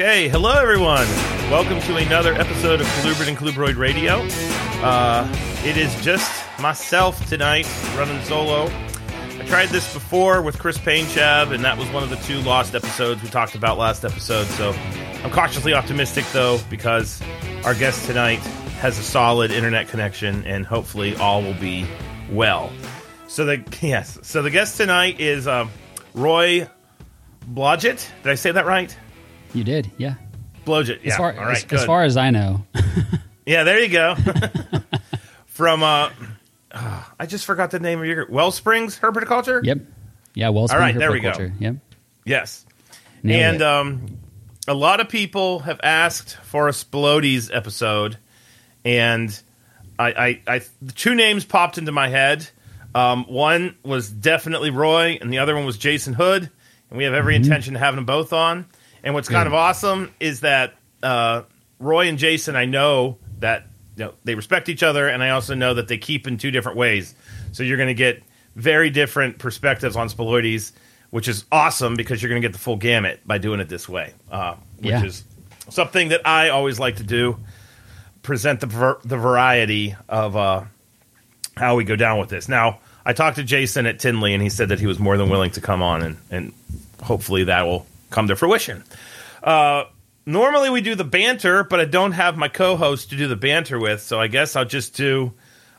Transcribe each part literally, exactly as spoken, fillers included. Okay, hello everyone. Welcome to another episode of Colubrid and Colubroid Radio. Uh, it is just myself tonight, running solo. I tried this before with Chris Payne-Shav, and that was one of the two lost episodes we talked about last episode. So I'm cautiously optimistic, though, because our guest tonight has a solid internet connection, and hopefully all will be well. So the yes, so the guest tonight is uh, Roy Blodgett. Did I say that right? You did, yeah. Blodgett, yeah. As far, all right, as, good. As far as I know. Yeah, there you go. From, uh, oh, I just forgot the name of your Wellsprings Herpetoculture? Yep. Yeah, Wellsprings Herpetoculture. All right, there we go. Yep. Yes. Nailed and um, a lot of people have asked for a Spilotes episode, and I, I, I, the two names popped into my head. Um, one was definitely Roy, and the other one was Jason Hood, and we have every mm-hmm. intention of having them both on. And what's kind of awesome is that uh, Roy and Jason, I know that you know, they respect each other, and I also know that they keep in two different ways. So you're going to get very different perspectives on Spilotes, which is awesome because you're going to get the full gamut by doing it this way, uh, which yeah. is something that I always like to do, present the, ver- the variety of uh, how we go down with this. Now, I talked to Jason at Tinley, and he said that he was more than willing to come on, and, and hopefully that will come to fruition. Uh, normally we do the banter, but I don't have my co-host to do the banter with, so I guess I'll just do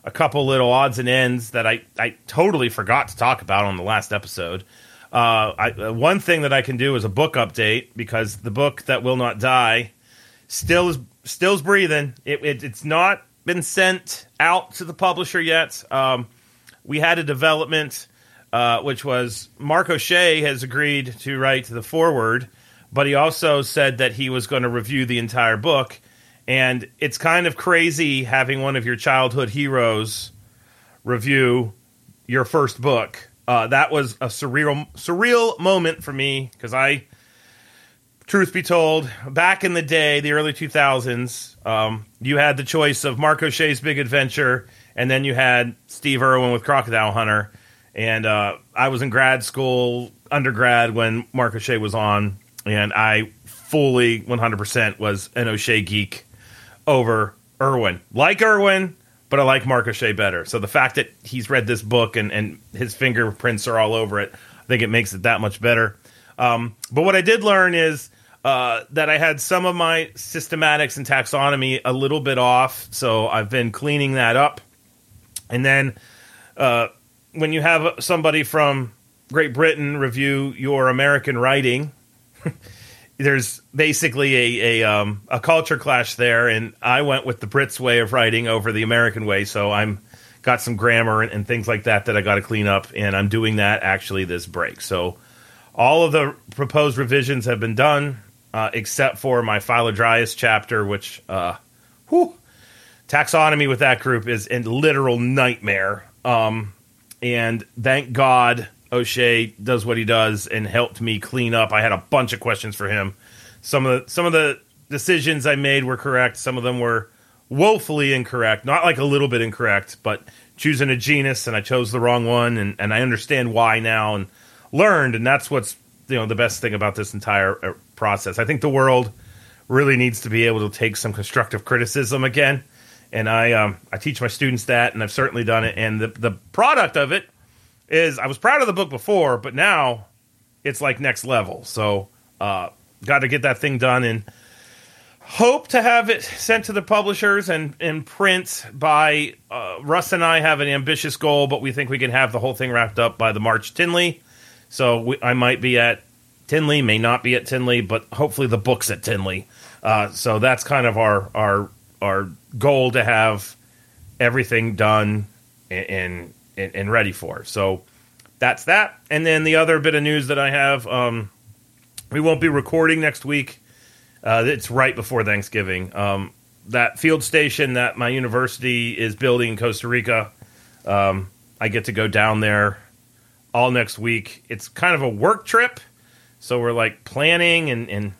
a couple little odds and ends that I, I totally forgot to talk about on the last episode. Uh, I, uh, one thing that I can do is a book update, because the book that will not die still is still's breathing. It, it, it's not been sent out to the publisher yet. Um, we had a development... Uh, which was Mark O'Shea has agreed to write the foreword, but he also said that he was going to review the entire book. And it's kind of crazy having one of your childhood heroes review your first book. Uh, that was a surreal, surreal moment for me because I, truth be told, back in the day, the early two thousands, um, you had the choice of Mark O'Shea's Big Adventure, and then you had Steve Irwin with Crocodile Hunter. And uh, I was in grad school, undergrad, when Mark O'Shea was on, and I fully one hundred percent was an O'Shea geek over Irwin. Like Irwin, but I like Mark O'Shea better. So the fact that he's read this book and, and his fingerprints are all over it, I think it makes it that much better. Um, but what I did learn is uh, that I had some of my systematics and taxonomy a little bit off, so I've been cleaning that up. And then... Uh, when you have somebody from Great Britain review your American writing, there's basically a a, um, a culture clash there, and I went with the Brits' way of writing over the American way, so I'm got some grammar and, and things like that that I got to clean up, and I'm doing that actually this break. So all of the proposed revisions have been done, uh, except for my Philodryas chapter, which uh, whew, taxonomy with that group is a literal nightmare. Um And thank God O'Shea does what he does and helped me clean up. I had a bunch of questions for him. Some of the, some of the decisions I made were correct. Some of them were woefully incorrect. Not like a little bit incorrect, but choosing a genus, and I chose the wrong one, and, and I understand why now and learned, and that's what's you know the best thing about this entire process. I think the world really needs to be able to take some constructive criticism again. And I um, I teach my students that, and I've certainly done it. And the, the product of it is I was proud of the book before, but now it's like next level. So uh, got to get that thing done and hope to have it sent to the publishers and in print by uh, Russ and I have an ambitious goal, but we think we can have the whole thing wrapped up by the March Tinley. So we, I might be at Tinley, may not be at Tinley, but hopefully the book's at Tinley. Uh, so that's kind of our our. our goal to have everything done and, and and ready for. So that's that. And then the other bit of news that I have, um, we won't be recording next week. Uh, it's right before Thanksgiving. Um, that field station that my university is building in Costa Rica, um, I get to go down there all next week. It's kind of a work trip, so we're like planning, and, and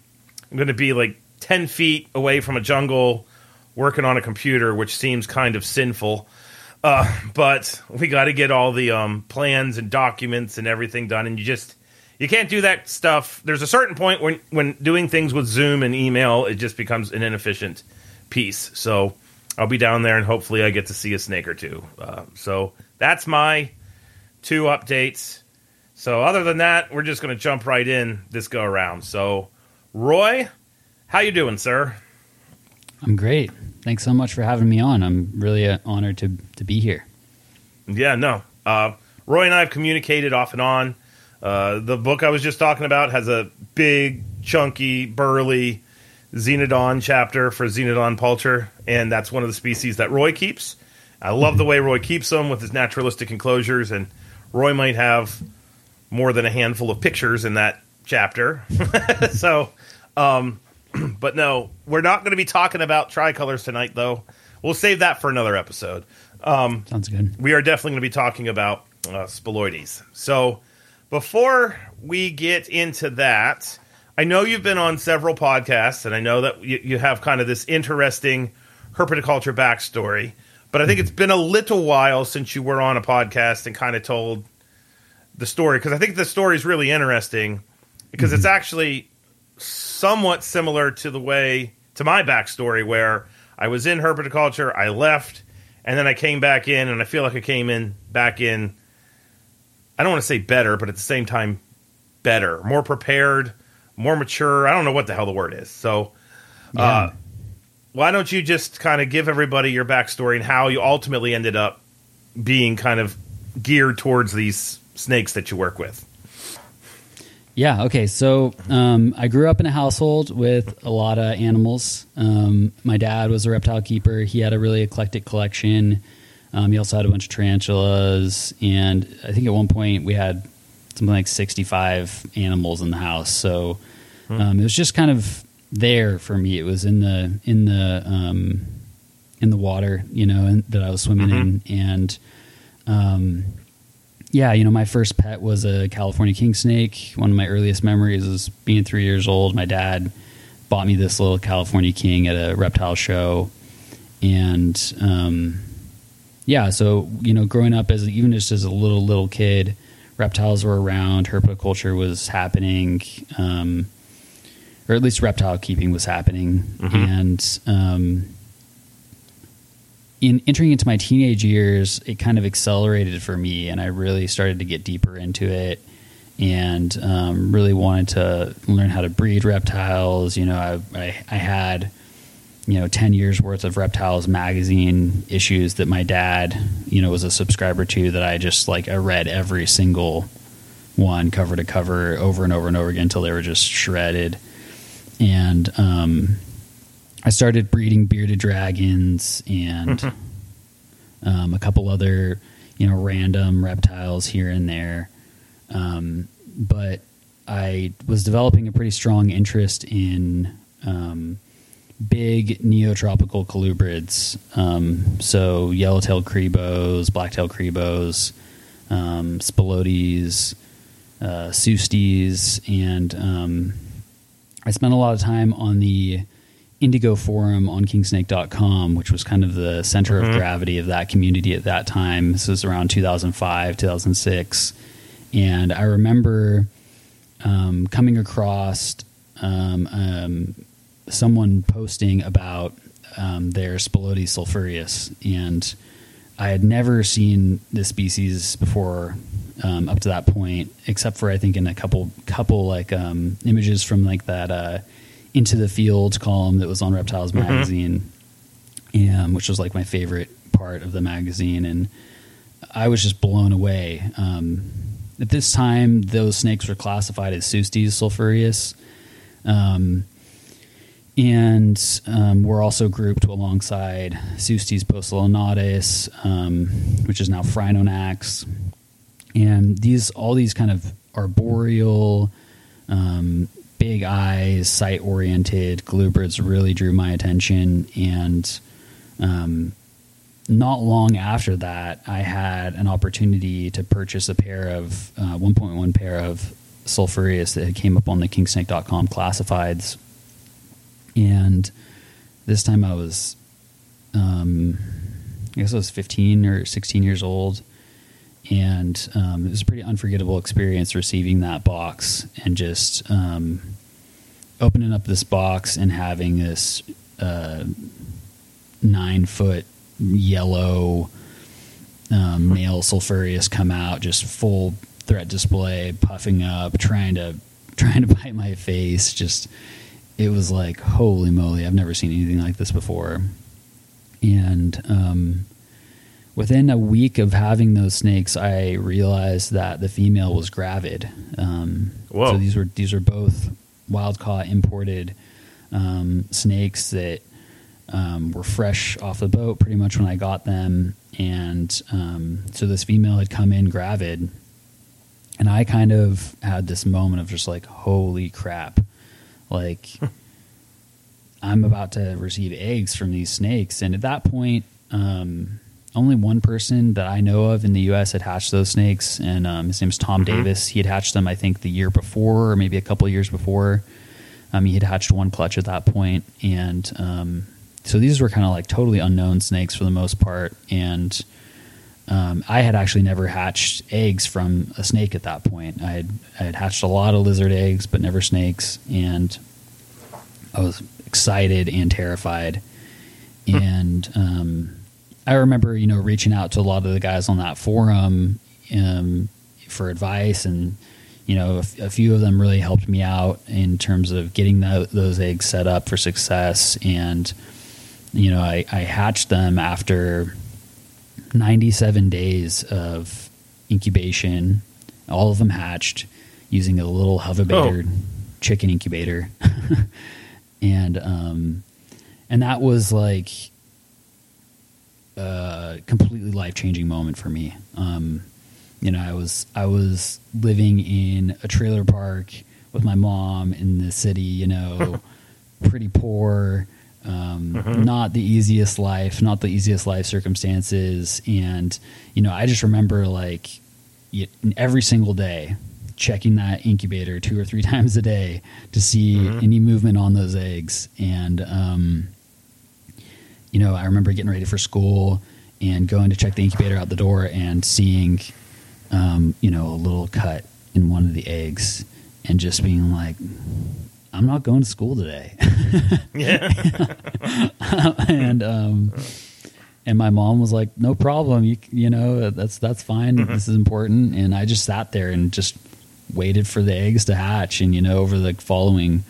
I'm going to be like ten feet away from a jungle working on a computer, which seems kind of sinful. Uh, but we got to get all the um, plans and documents and everything done. And you just You can't do that stuff. There's a certain point when when doing things with Zoom and email, it just becomes an inefficient piece. So I'll be down there, and hopefully I get to see a snake or two. Uh, so that's my two updates. So other than that, we're just going to jump right in this go-around. So, Roy, how you doing, sir? I'm great. Thanks so much for having me on. I'm really uh, honored to, to be here. Yeah, no. Uh, Roy and I have communicated off and on. Uh, the book I was just talking about has a big, chunky, burly Xenodon chapter for Xenodon pulcher, and that's one of the species that Roy keeps. I love the way Roy keeps them with his naturalistic enclosures, and Roy might have more than a handful of pictures in that chapter. so, um, but no, we're not going to be talking about tricolors tonight, though. We'll save that for another episode. Um, Sounds good. We are definitely going to be talking about uh, Spilotes. So before we get into that, I know you've been on several podcasts, and I know that you, you have kind of this interesting herpetoculture backstory. But I think it's been a little while since you were on a podcast and kind of told the story, because I think the story is really interesting, because mm-hmm. it's actually somewhat similar to the way to my backstory, where I was in herpetoculture, I left, and then I came back in, and I feel like I came in back in. I don't want to say better, but at the same time, better, more prepared, more mature. I don't know what the hell the word is. So, yeah. uh, Why don't you just kind of give everybody your backstory and how you ultimately ended up being kind of geared towards these snakes that you work with? Yeah, okay. So um, I grew up in a household with a lot of animals. Um, my dad was a reptile keeper. He had a really eclectic collection. Um, he also had a bunch of tarantulas. And I think at one point we had something like sixty-five animals in the house. So um, it was just kind of there for me. It was in the in the um in the water, you know, and that I was swimming mm-hmm. in. And um yeah, you know, my first pet was a California king snake. One of my earliest memories is being three years old. My dad bought me this little California king at a reptile show. And um yeah, so you know, growing up as even just as a little little kid, reptiles were around, herpetoculture was happening, um or at least reptile keeping was happening. Mm-hmm. And um, in entering into my teenage years, it kind of accelerated for me, and I really started to get deeper into it, and um, really wanted to learn how to breed reptiles. You know, I, I, I had, you know, ten years worth of reptiles magazine issues that my dad, you know, was a subscriber to, that I just like, I read every single one cover to cover over and over and over again until they were just shredded. And um, I started breeding bearded dragons and um, a couple other, you know, random reptiles here and there. Um, but I was developing a pretty strong interest in um, big neotropical colubrids. Um, so yellow-tailed crebos, black-tailed crebos, um, spilotes, uh, pseustes, and Um, I spent a lot of time on the Indigo Forum on kingsnake dot com, which was kind of the center mm-hmm. of gravity of that community at that time. This was around two thousand five, two thousand six. And I remember um, coming across um, um, someone posting about um, their Spilotes sulphureus. And I had never seen this species before. Um, up to that point, except for I think in a couple couple like um, images from like that uh, Into the Fields column that was on Reptiles mm-hmm. magazine, and, which was like my favorite part of the magazine, and I was just blown away. Um, at this time, those snakes were classified as Pseustes sulphureus, um, and um, were also grouped alongside Pseustes poecilonotus, um, which is now Phrynonax. And these, all these kind of arboreal, um, big eyes, sight-oriented colubrids really drew my attention. And um, not long after that, I had an opportunity to purchase a pair of uh, one point one pair of sulphureus that came up on the kingsnake dot com classifieds. And this time I was, um, I guess I was fifteen or sixteen years old. And um, it was a pretty unforgettable experience receiving that box and just um, opening up this box and having this uh, nine-foot yellow um, male sulphureus come out, just full threat display, puffing up, trying to trying to bite my face. Just it was like, holy moly, I've never seen anything like this before. And um, within a week of having those snakes, I realized that the female was gravid. Um, Whoa. So these were these were both wild caught imported um, snakes that um, were fresh off the boat pretty much when I got them. And um, so this female had come in gravid. And I kind of had this moment of just like, holy crap. Like, I'm about to receive eggs from these snakes. And at that point, um, only one person that I know of in the U S had hatched those snakes. And um, his name is Tom mm-hmm. Davis. He had hatched them, I think, the year before or maybe a couple of years before. Um, he had hatched one clutch at that point. And um, so these were kind of like totally unknown snakes for the most part. And um, I had actually never hatched eggs from a snake at that point. I had, I had hatched a lot of lizard eggs, but never snakes. And I was excited and terrified. And um, I remember, you know, reaching out to a lot of the guys on that forum um, for advice. And, you know, a, a few of them really helped me out in terms of getting the, those eggs set up for success. And, you know, I, I hatched them after ninety-seven days of incubation. All of them hatched using a little HovaBator oh. chicken incubator. And um, and that was like a completely life-changing moment for me. Um, you know, I was I was living in a trailer park with my mom in the city. You know, pretty poor, um, mm-hmm. not the easiest life, not the easiest life circumstances. And you know, I just remember like every single day, checking that incubator two or three times a day to see mm-hmm. any movement on those eggs. And, um, you know, I remember getting ready for school and going to check the incubator out the door and seeing, um, you know, a little cut in one of the eggs and just being like, I'm not going to school today. Yeah. and, um, And my mom was like, no problem. You, you know, that's, that's fine. Mm-hmm. This is important. And I just sat there and just waited for the eggs to hatch. And, you know, over the following,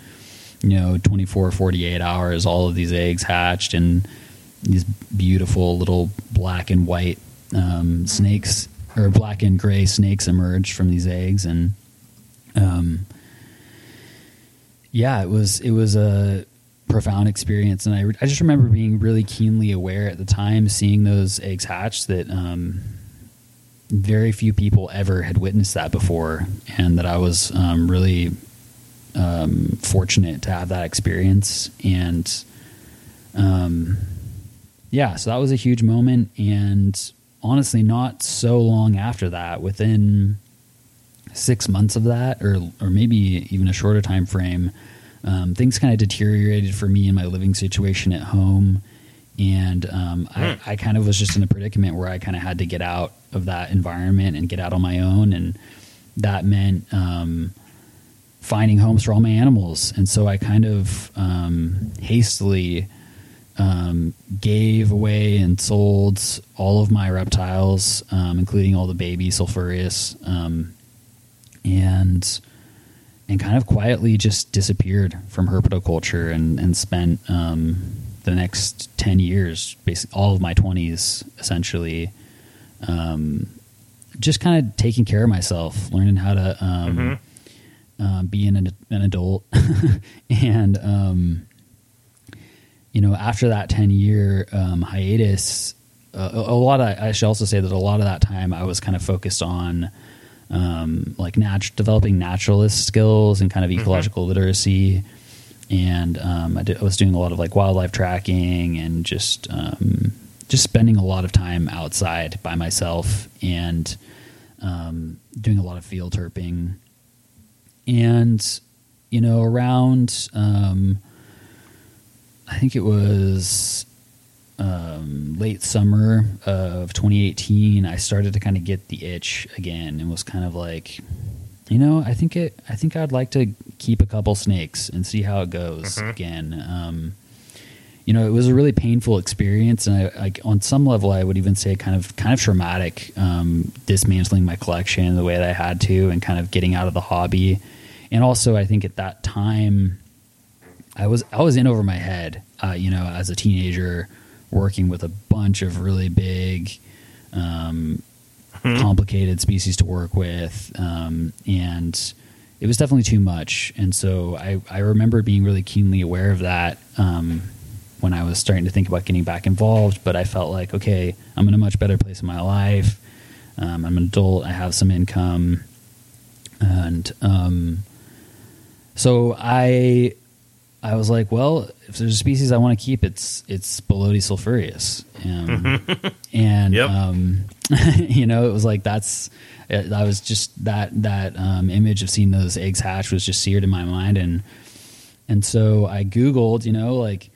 you know, twenty-four, forty-eight hours, all of these eggs hatched and these beautiful little black and white, um, snakes or black and gray snakes emerged from these eggs. And, um, yeah, it was, it was a profound experience. And I, re- I just remember being really keenly aware at the time, seeing those eggs hatch, that um, very few people ever had witnessed that before. And that I was um, really um, fortunate to have that experience. And um, yeah, so that was a huge moment. And honestly, not so long after that, within six months of that, or, or maybe even a shorter time frame, Um, things kind of deteriorated for me in my living situation at home. And um, I, I kind of was just in a predicament where I kind of had to get out of that environment and get out on my own. And that meant um, finding homes for all my animals. And so I kind of um, hastily um, gave away and sold all of my reptiles, um, including all the baby sulphureus. Um, and... And kind of quietly just disappeared from herpetoculture and, and spent um, the next ten years, basically all of my twenties, essentially, um, just kind of taking care of myself, learning how to um, mm-hmm. um, be an, an adult. And, um, you know, after that ten-year um, hiatus, uh, a, a lot of, I should also say that a lot of that time I was kind of focused on Um, like nat- developing naturalist skills and kind of ecological mm-hmm. literacy. And um, I, did, I was doing a lot of like wildlife tracking and just um, just spending a lot of time outside by myself and um, doing a lot of field herping. And, you know, around, um, I think it was um, late summer of twenty eighteen, I started to kind of get the itch again and was kind of like, you know, I think it, I think I'd like to keep a couple snakes and see how it goes mm-hmm. again. Um, you know, it was a really painful experience. And I, like on some level, I would even say kind of, kind of traumatic, um, dismantling my collection the way that I had to and kind of getting out of the hobby. And also I think at that time I was, I was in over my head, uh, you know, as a teenager working with a bunch of really big, um, complicated species to work with. Um, and it was definitely too much. And so I, I remember being really keenly aware of that, um, when I was starting to think about getting back involved, but I felt like, okay, I'm in a much better place in my life. Um, I'm an adult. I have some income. And, um, so I, I was like, well, if there's a species I want to keep, it's, it's Spilotes sulphureus. Um, and, yep. um, you know, it was like, that's, I was just that, that, um, image of seeing those eggs hatch was just seared in my mind. And, and so I Googled, you know, like,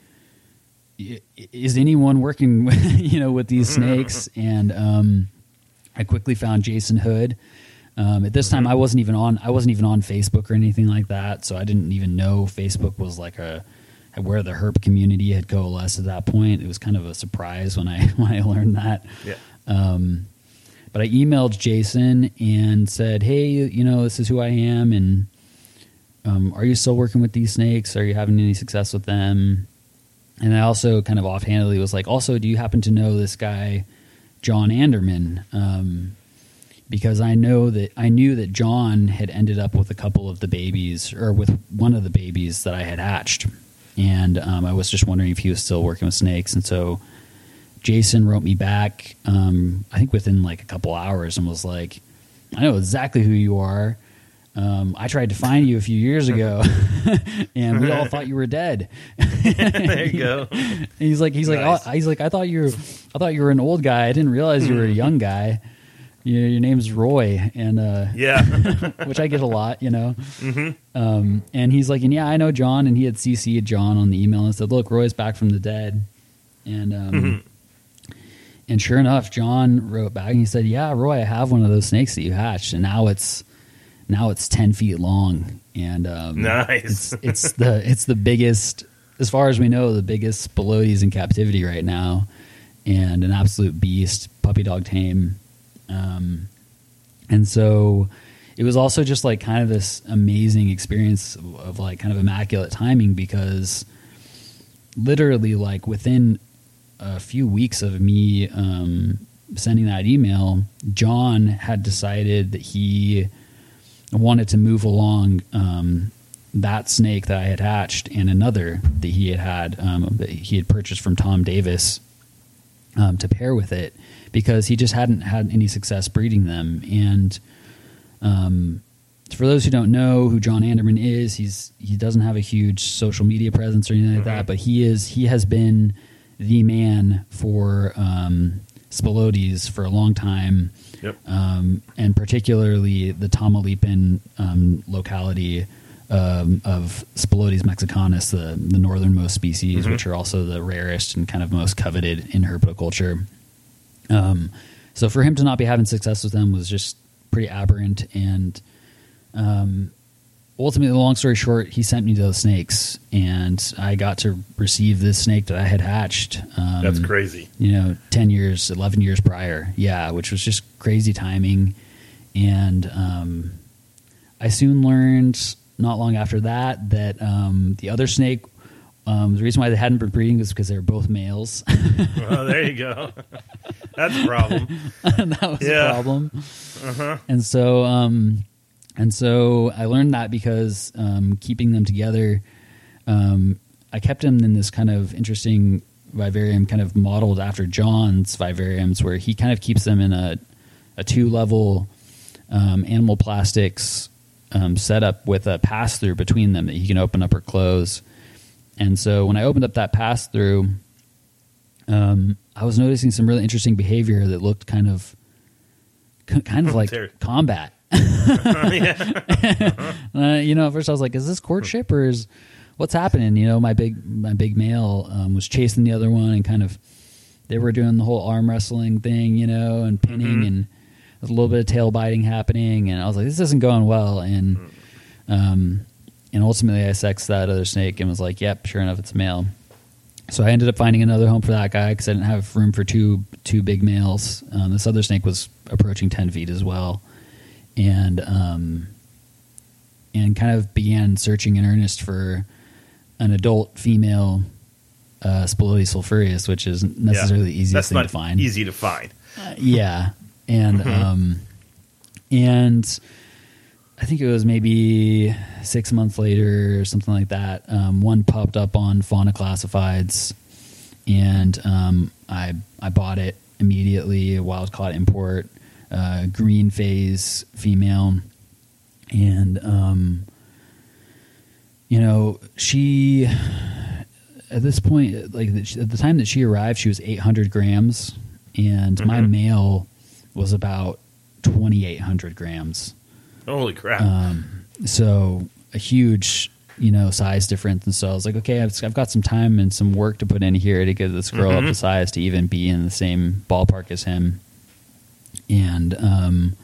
is anyone working with, you know, with these snakes? And, um, I quickly found Jason Hood. Um, at this time I wasn't even on, I wasn't even on Facebook or anything like that. So I didn't even know Facebook was like a, where the herp community had coalesced at that point. It was kind of a surprise when I, when I learned that. Yeah. Um, but I emailed Jason and said, hey, you know, this is who I am. And, um, are you still working with these snakes? Are you having any success with them? And I also kind of offhandedly was like, also, do you happen to know this guy, John Anderman? Um, because I know that I knew that John had ended up with a couple of the babies or with one of the babies that I had hatched. And, um, I was just wondering if he was still working with snakes. And so Jason wrote me back, um, I think within like a couple hours and was like, I know exactly who you are. Um, I tried to find you a few years ago and we all thought you were dead. There you go. And he's like, he's nice. like, oh, he's like, I thought you were, I thought you were an old guy. I didn't realize you were a young guy. You know, your name's Roy. And, uh, yeah, which I get a lot, you know? Mm-hmm. Um, and he's like, and yeah, I know John. And he had C C'd John on the email and said, look, Roy's back from the dead. And, um, mm-hmm. And sure enough, John wrote back and he said, yeah, Roy, I have one of those snakes that you hatched. And now it's, Now it's ten feet long, and um, nice. it's, it's the it's the biggest, as far as we know, the biggest Spilotes in captivity right now, and an absolute beast, puppy dog tame. Um, and so it was also just like kind of this amazing experience of, of like kind of immaculate timing, because literally like within a few weeks of me um, sending that email, John had decided that he wanted to move along um, that snake that I had hatched and another that he had had um, that he had purchased from Tom Davis um, to pair with it, because he just hadn't had any success breeding them. And um, for those who don't know who John Anderman is, he's he doesn't have a huge social media presence or anything like that, but he is he has been the man for um, Spilotes for a long time. Yep. Um, and particularly the Tamaulipan um, locality um, of Spilotes Mexicanus, the, the northernmost species, mm-hmm. which are also the rarest and kind of most coveted in herpetoculture. Um, so for him to not be having success with them was just pretty aberrant. And um, ultimately, long story short, he sent me those snakes, and I got to receive this snake that I had hatched. Um, That's crazy. You know, ten years, eleven years prior. Yeah, which was just crazy timing. And um, I soon learned not long after that that um, the other snake, um, the reason why they hadn't been breeding was because they were both males. Well, there you go. That's a problem. That was yeah. a problem. Uh-huh. And so, um, and so I learned that because um, keeping them together, um, I kept them in this kind of interesting vivarium kind of modeled after John's vivariums, where he kind of keeps them in a a two-level um, animal plastics um, setup with a pass-through between them that he can open up or close. And so when I opened up that pass-through, um, I was noticing some really interesting behavior that looked kind of kind of like combat. uh, you know, at first I was like, is this courtship or is what's happening? You know, my big, my big male, um, was chasing the other one and kind of They were doing the whole arm wrestling thing, you know, and pinning, mm-hmm. and a little bit of tail biting happening. And I was like, this isn't going well. And um, and ultimately I sexed that other snake and was like, yep, sure enough, it's male. So I ended up finding another home for that guy because I didn't have room for two two big males. Um, this other snake was approaching ten feet as well. And um, and kind of began searching in earnest for an adult female uh, Spilotes sulphureus, which is necessarily yeah, the easiest thing to find. Easy to find. Uh, yeah. And mm-hmm. um, and I think it was maybe six months later or something like that. Um, one popped up on Fauna Classifieds, and um, I I bought it immediately. A wild caught import, uh, green phase female, and um, you know, she at this point, like at the time that she arrived, she was eight hundred grams, and mm-hmm. my male was about twenty-eight hundred grams. Holy crap. Um, so a huge, you know, size difference. And so I was like, okay, I've, I've got some time and some work to put in here to get this girl mm-hmm. up to size to even be in the same ballpark as him. And um,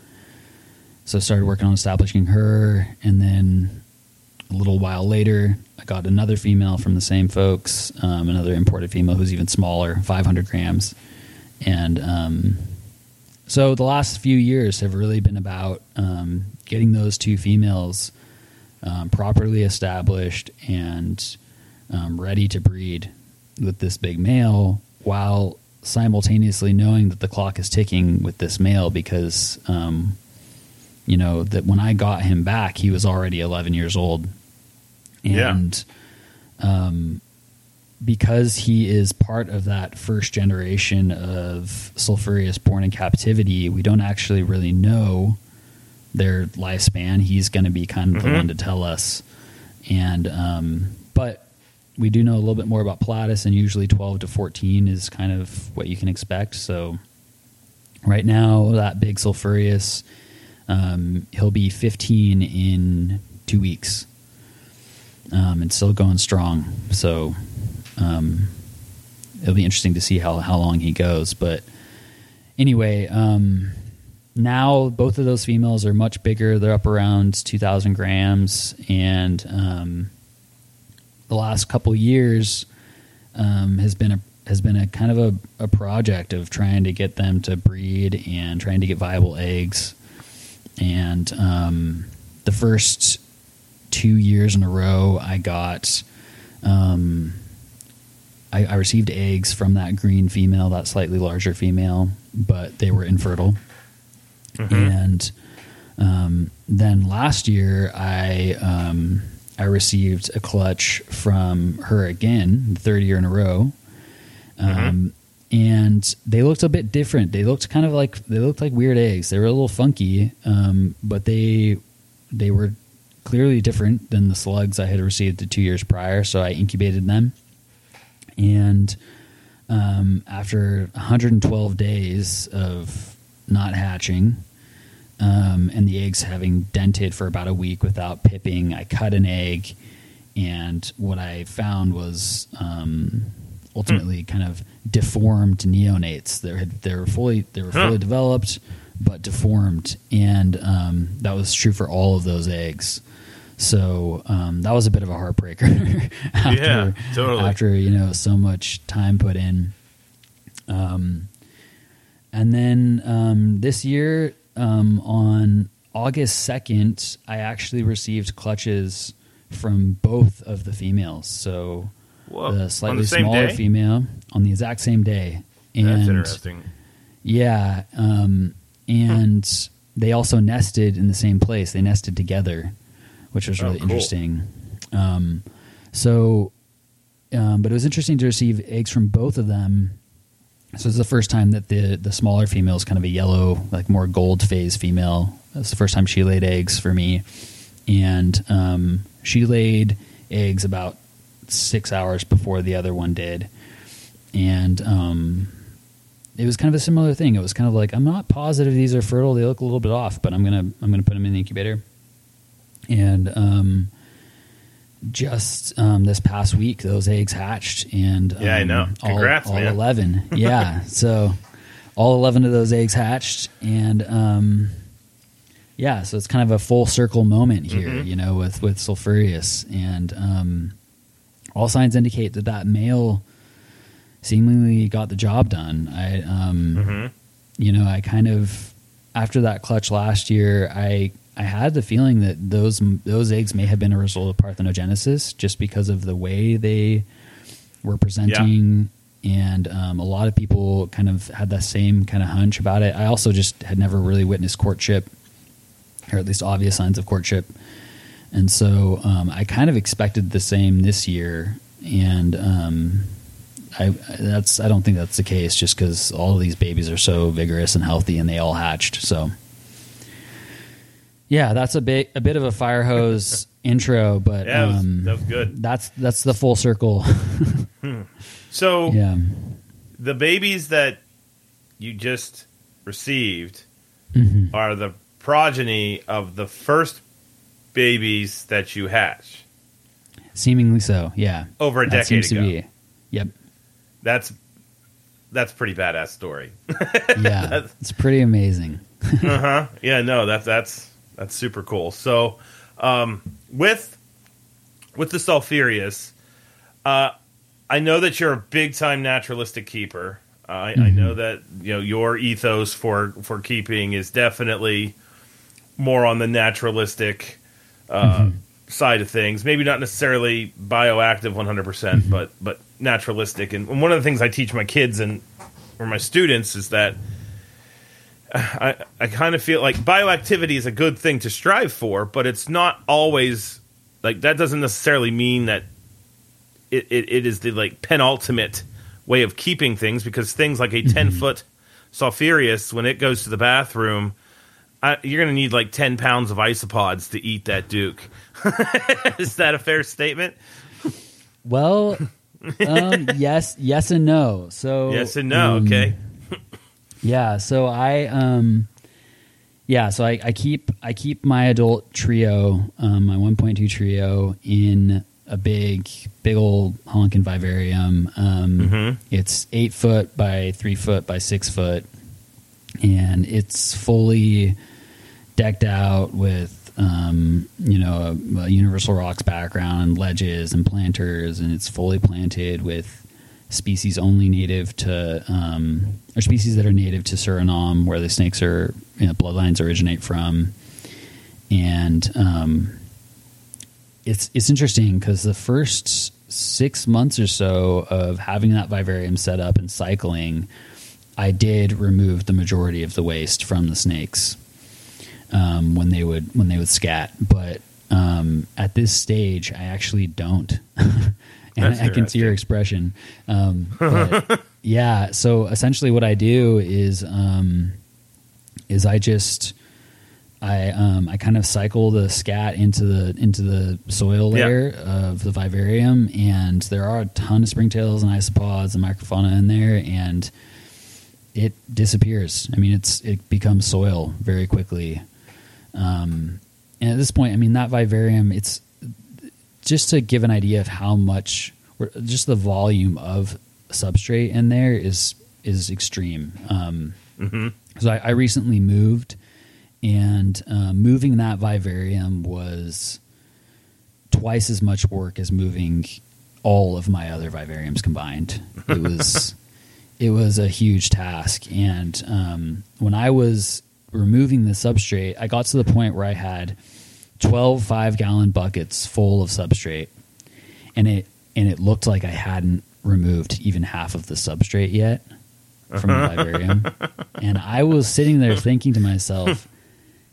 so I started working on establishing her. And then a little while later, I got another female from the same folks, um, another imported female who's even smaller, five hundred grams. And um, so the last few years have really been about um, getting those two females um, properly established and um, ready to breed with this big male, while simultaneously knowing that the clock is ticking with this male because, um, you know, that when I got him back, he was already eleven years old. And yeah. um, because he is part of that first generation of sulphureus born in captivity, we don't actually really know their lifespan. He's going to be kind of mm-hmm. the one to tell us. And, um, but we do know a little bit more about Pilatus, and usually twelve to fourteen is kind of what you can expect. So right now, that big sulphureus, um, he'll be fifteen in two weeks, um, and still going strong. So, um, it'll be interesting to see how, how long he goes. But anyway, um, now both of those females are much bigger. They're up around two thousand grams. And um, the last couple years um, has been a has been a kind of a, a project of trying to get them to breed and trying to get viable eggs. And um, the first two years in a row, I got um, I, I received eggs from that green female, that slightly larger female, but they were infertile. Mm-hmm. And um, then last year, I um, I received a clutch from her again, the third year in a row, um, mm-hmm. and they looked a bit different. They looked kind of like they looked like weird eggs. They were a little funky, um, but they they were clearly different than the slugs I had received the two years prior. So I incubated them, and um, after one hundred twelve days of not hatching, um, and the eggs having dented for about a week without pipping, I cut an egg, and what I found was um, ultimately kind of deformed neonates. They had they were fully they were fully developed, but deformed, and um, that was true for all of those eggs. So um, that was a bit of a heartbreaker after yeah, totally. after you know so much time put in. Um. And then um, this year, um, on August second, I actually received clutches from both of the females. So Whoa. the slightly the smaller day? female on the exact same day. And that's interesting. Yeah. Um, and huh. they also nested in the same place. They nested together, which was really oh, cool. interesting. Um, so, um, but it was interesting to receive eggs from both of them. So it's the first time that the the smaller female is kind of a yellow, like more gold phase female. That's the first time she laid eggs for me. And um, she laid eggs about six hours before the other one did. And um, it was kind of a similar thing. It was kind of like, I'm not positive these are fertile. They look a little bit off, but I'm going to I'm gonna put them in the incubator. And um, just um, this past week, those eggs hatched, and um, yeah, I know. Congrats, all, all man. eleven. Yeah, so all eleven of those eggs hatched, and um, yeah, so it's kind of a full circle moment here, mm-hmm. you know, with with sulphureus, and um, all signs indicate that that male seemingly got the job done. I, um, mm-hmm. you know, I kind of after that clutch last year, I. I had the feeling that those those eggs may have been a result of parthenogenesis, just because of the way they were presenting, yeah. and um, a lot of people kind of had that same kind of hunch about it. I also just had never really witnessed courtship, or at least obvious signs of courtship, and so um, I kind of expected the same this year, and um, I that's I don't think that's the case, just because all of these babies are so vigorous and healthy, and they all hatched, so. Yeah, that's a bit a bit of a fire hose intro, but yeah, um, that was good. That's that's the full circle. hmm. So, yeah. The babies that you just received mm-hmm. are the progeny of the first babies that you hatch. Seemingly so, yeah. Over a that decade seems ago. To be, yep. That's that's a pretty badass story. yeah, it's pretty amazing. uh huh. Yeah. No. That that's. That's super cool. So, um, with with the sulphureus, uh, I know that you're a big time naturalistic keeper. Uh, I, mm-hmm. I know that you know your ethos for, for keeping is definitely more on the naturalistic uh, mm-hmm. side of things. Maybe not necessarily bioactive one hundred percent, mm-hmm. but but naturalistic. And one of the things I teach my kids and or my students is that. I, I kind of feel like bioactivity is a good thing to strive for, but it's not always like that doesn't necessarily mean that it, it, it is the like penultimate way of keeping things, because things like a ten foot sulphureus, when it goes to the bathroom, I, you're going to need like ten pounds of isopods to eat that Duke. Is that a fair statement? Well, um, yes, yes and no. So yes and no. Um, okay. Yeah, so I, um, yeah, so I, I keep I keep my adult trio, um, my one point two trio, in a big, big old honkin' vivarium. Um, mm-hmm. It's eight foot by three foot by six foot, and it's fully decked out with, um, you know, a, a Universal Rocks background and ledges and planters, and it's fully planted with. Species only native to, um, or species that are native to Suriname, where the snakes are, you know, bloodlines originate from, and um, it's it's interesting because the first six months or so of having that vivarium set up and cycling, I did remove the majority of the waste from the snakes um, when they would when they would scat, but um, at this stage, I actually don't. And I can see your expression. Um, but yeah. So essentially what I do is, um, is I just, I, um, I kind of cycle the scat into the, into the soil layer yeah. of the vivarium. And there are a ton of springtails and isopods and microfauna in there, and it disappears. I mean, it's, it becomes soil very quickly. Um, and at this point, I mean, that vivarium, it's, just to give an idea of how much, just the volume of substrate in there is is extreme. Um, mm-hmm. So I, I recently moved, and uh, moving that vivarium was twice as much work as moving all of my other vivariums combined. It was it was a huge task, and um, when I was removing the substrate, I got to the point where I had twelve five-gallon buckets full of substrate, and it and it looked like I hadn't removed even half of the substrate yet from the vivarium. And I was sitting there thinking to myself,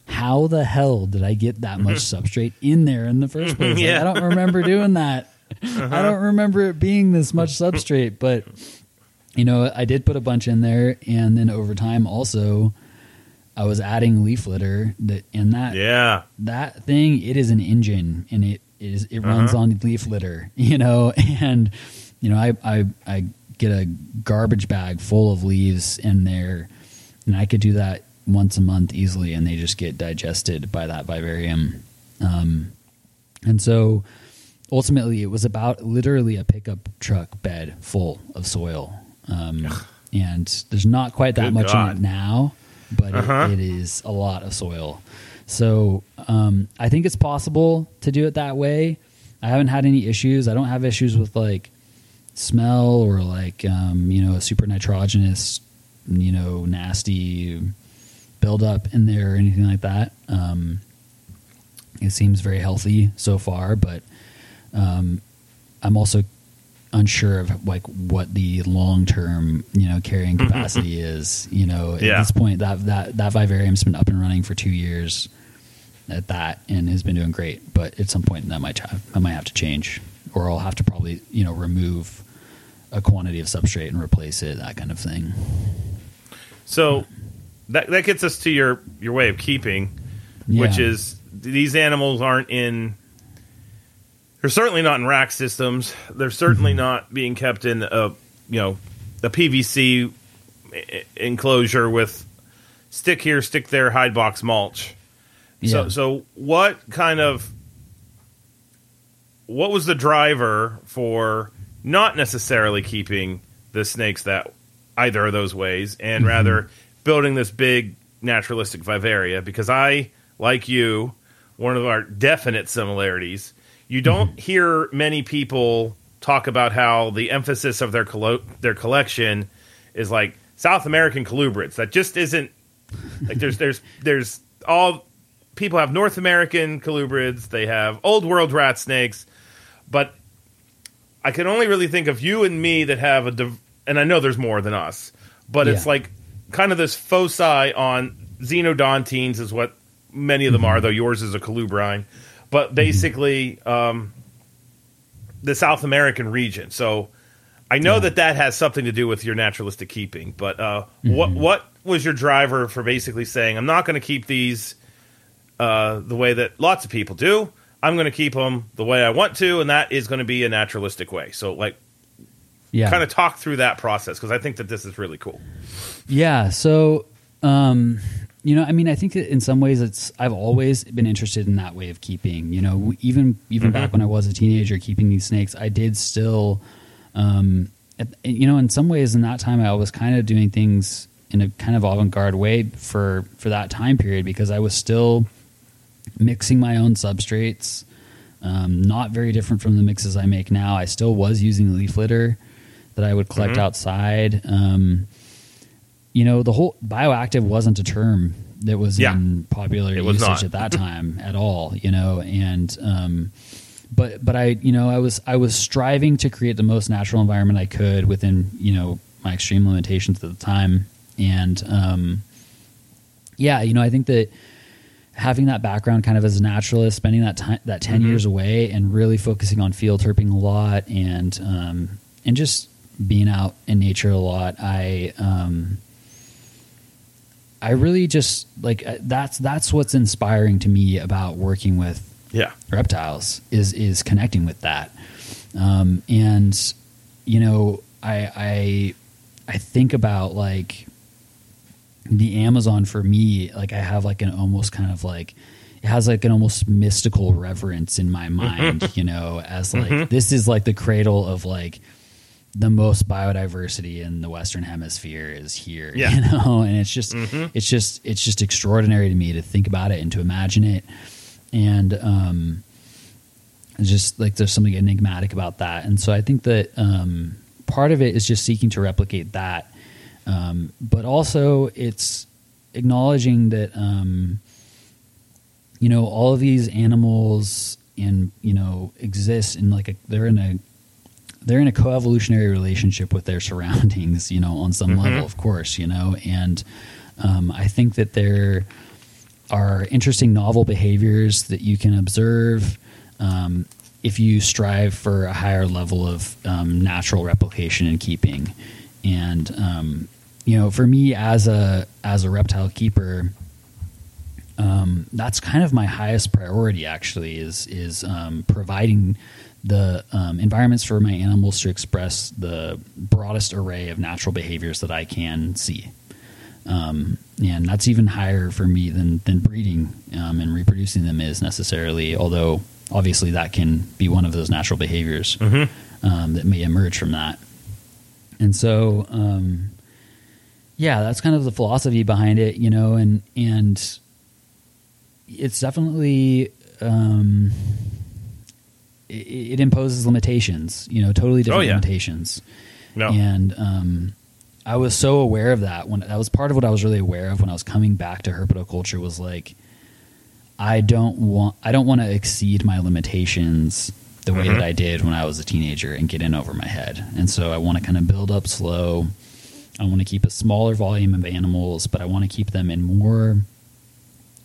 how the hell did I get that much substrate in there in the first place? Like, yeah. I don't remember doing that. Uh-huh. I don't remember it being this much substrate, but you know, I did put a bunch in there, and then over time also I was adding leaf litter, that and that yeah. that thing, it is an engine, and it is it uh-huh. runs on leaf litter, you know, and you know I, I I get a garbage bag full of leaves in there, and I could do that once a month easily, and they just get digested by that vivarium, um, and so ultimately, it was about literally a pickup truck bed full of soil. Um, and there's not quite that Good much God. in it now, but uh-huh. it, it is a lot of soil. So um, I think it's possible to do it that way. I haven't had any issues. I don't have issues with like smell or like, um, you know, a super nitrogenous, you know, nasty buildup in there or anything like that. Um, it seems very healthy so far, but um, I'm also unsure of like what the long-term, you know, carrying capacity is, you know, at yeah. this point that, that, that vivarium's been up and running for two years at that and has been doing great. But at some point that might, have, I might have to change, or I'll have to probably, you know, remove a quantity of substrate and replace it, that kind of thing. So that, that gets us to your, your way of keeping, yeah. which is these animals aren't in, they're certainly not in rack systems. They're certainly not being kept in a, you know, a P V C enclosure with stick here, stick there, hide box mulch. Yeah. So, so what kind of, what was the driver for not necessarily keeping the snakes that either of those ways, and mm-hmm. rather building this big naturalistic vivaria? Because I, like you, one of our definite similarities. You don't mm-hmm. hear many people talk about how the emphasis of their colo- their collection is like South American colubrids. That just isn't like there's there's there's all people have North American colubrids. They have old world rat snakes, but I can only really think of you and me that have a div- and I know there's more than us, but yeah. it's like kind of this foci on xenodontines is what many of them mm-hmm. are. Though yours is a colubrine. But basically, um, the South American region. So I know yeah. that that has something to do with your naturalistic keeping. But uh, mm-hmm. what what was your driver for basically saying, I'm not going to keep these uh, the way that lots of people do. I'm going to keep them the way I want to, and that is going to be a naturalistic way. So, like, yeah. kind of talk through that process, because I think that this is really cool. Yeah, so... Um... You know, I mean, I think that in some ways it's, I've always been interested in that way of keeping, you know, even, even mm-hmm. back when I was a teenager keeping these snakes, I did still, um, at, you know, in some ways in that time, I was kind of doing things in a kind of avant-garde way for, for that time period, because I was still mixing my own substrates, um, not very different from the mixes I make now. I still was using leaf litter that I would collect mm-hmm. outside, um, you know, the whole bioactive wasn't a term that was yeah, in popular usage not. at that time at all, you know? And, um, but, but I, you know, I was, I was striving to create the most natural environment I could within, you know, my extreme limitations at the time. And, um, yeah, you know, I think that having that background kind of as a naturalist, spending that time, that ten mm-hmm. years away and really focusing on field herping a lot and, um, and just being out in nature a lot, I, um, I really just like that's that's what's inspiring to me about working with yeah. reptiles is is connecting with that, um, and you know I I I think about like the Amazon for me, like I have like an almost kind of like it has like an almost mystical reverence in my mind, you know, as like mm-hmm. this is like the cradle of like the most biodiversity in the Western Hemisphere is here, yeah. you know, and it's just, mm-hmm. it's just, it's just extraordinary to me to think about it and to imagine it. And, um, just like, there's something enigmatic about that. And so I think that, um, part of it is just seeking to replicate that. Um, but also it's acknowledging that, um, you know, all of these animals and, you know, exist in like a, they're in a, they're in a co-evolutionary relationship with their surroundings, you know, on some mm-hmm. level, of course, you know, and um, I think that there are interesting novel behaviors that you can observe um, if you strive for a higher level of um, natural replication and keeping. And, um, you know, for me as a, as a reptile keeper, um, that's kind of my highest priority actually is, is um, providing the um, environments for my animals to express the broadest array of natural behaviors that I can see. Um, and that's even higher for me than, than breeding um, and reproducing them is necessarily, although obviously that can be one of those natural behaviors mm-hmm. um, that may emerge from that. And so, um, yeah, that's kind of the philosophy behind it, you know, and, and it's definitely, um, it, it imposes limitations, you know, totally different oh, yeah. limitations. No. And, um, I was so aware of that when that was part of what I was really aware of when I was coming back to herpetoculture was like, I don't want, I don't want to exceed my limitations the way mm-hmm. that I did when I was a teenager and get in over my head. And so I want to kind of build up slow. I want to keep a smaller volume of animals, but I want to keep them in more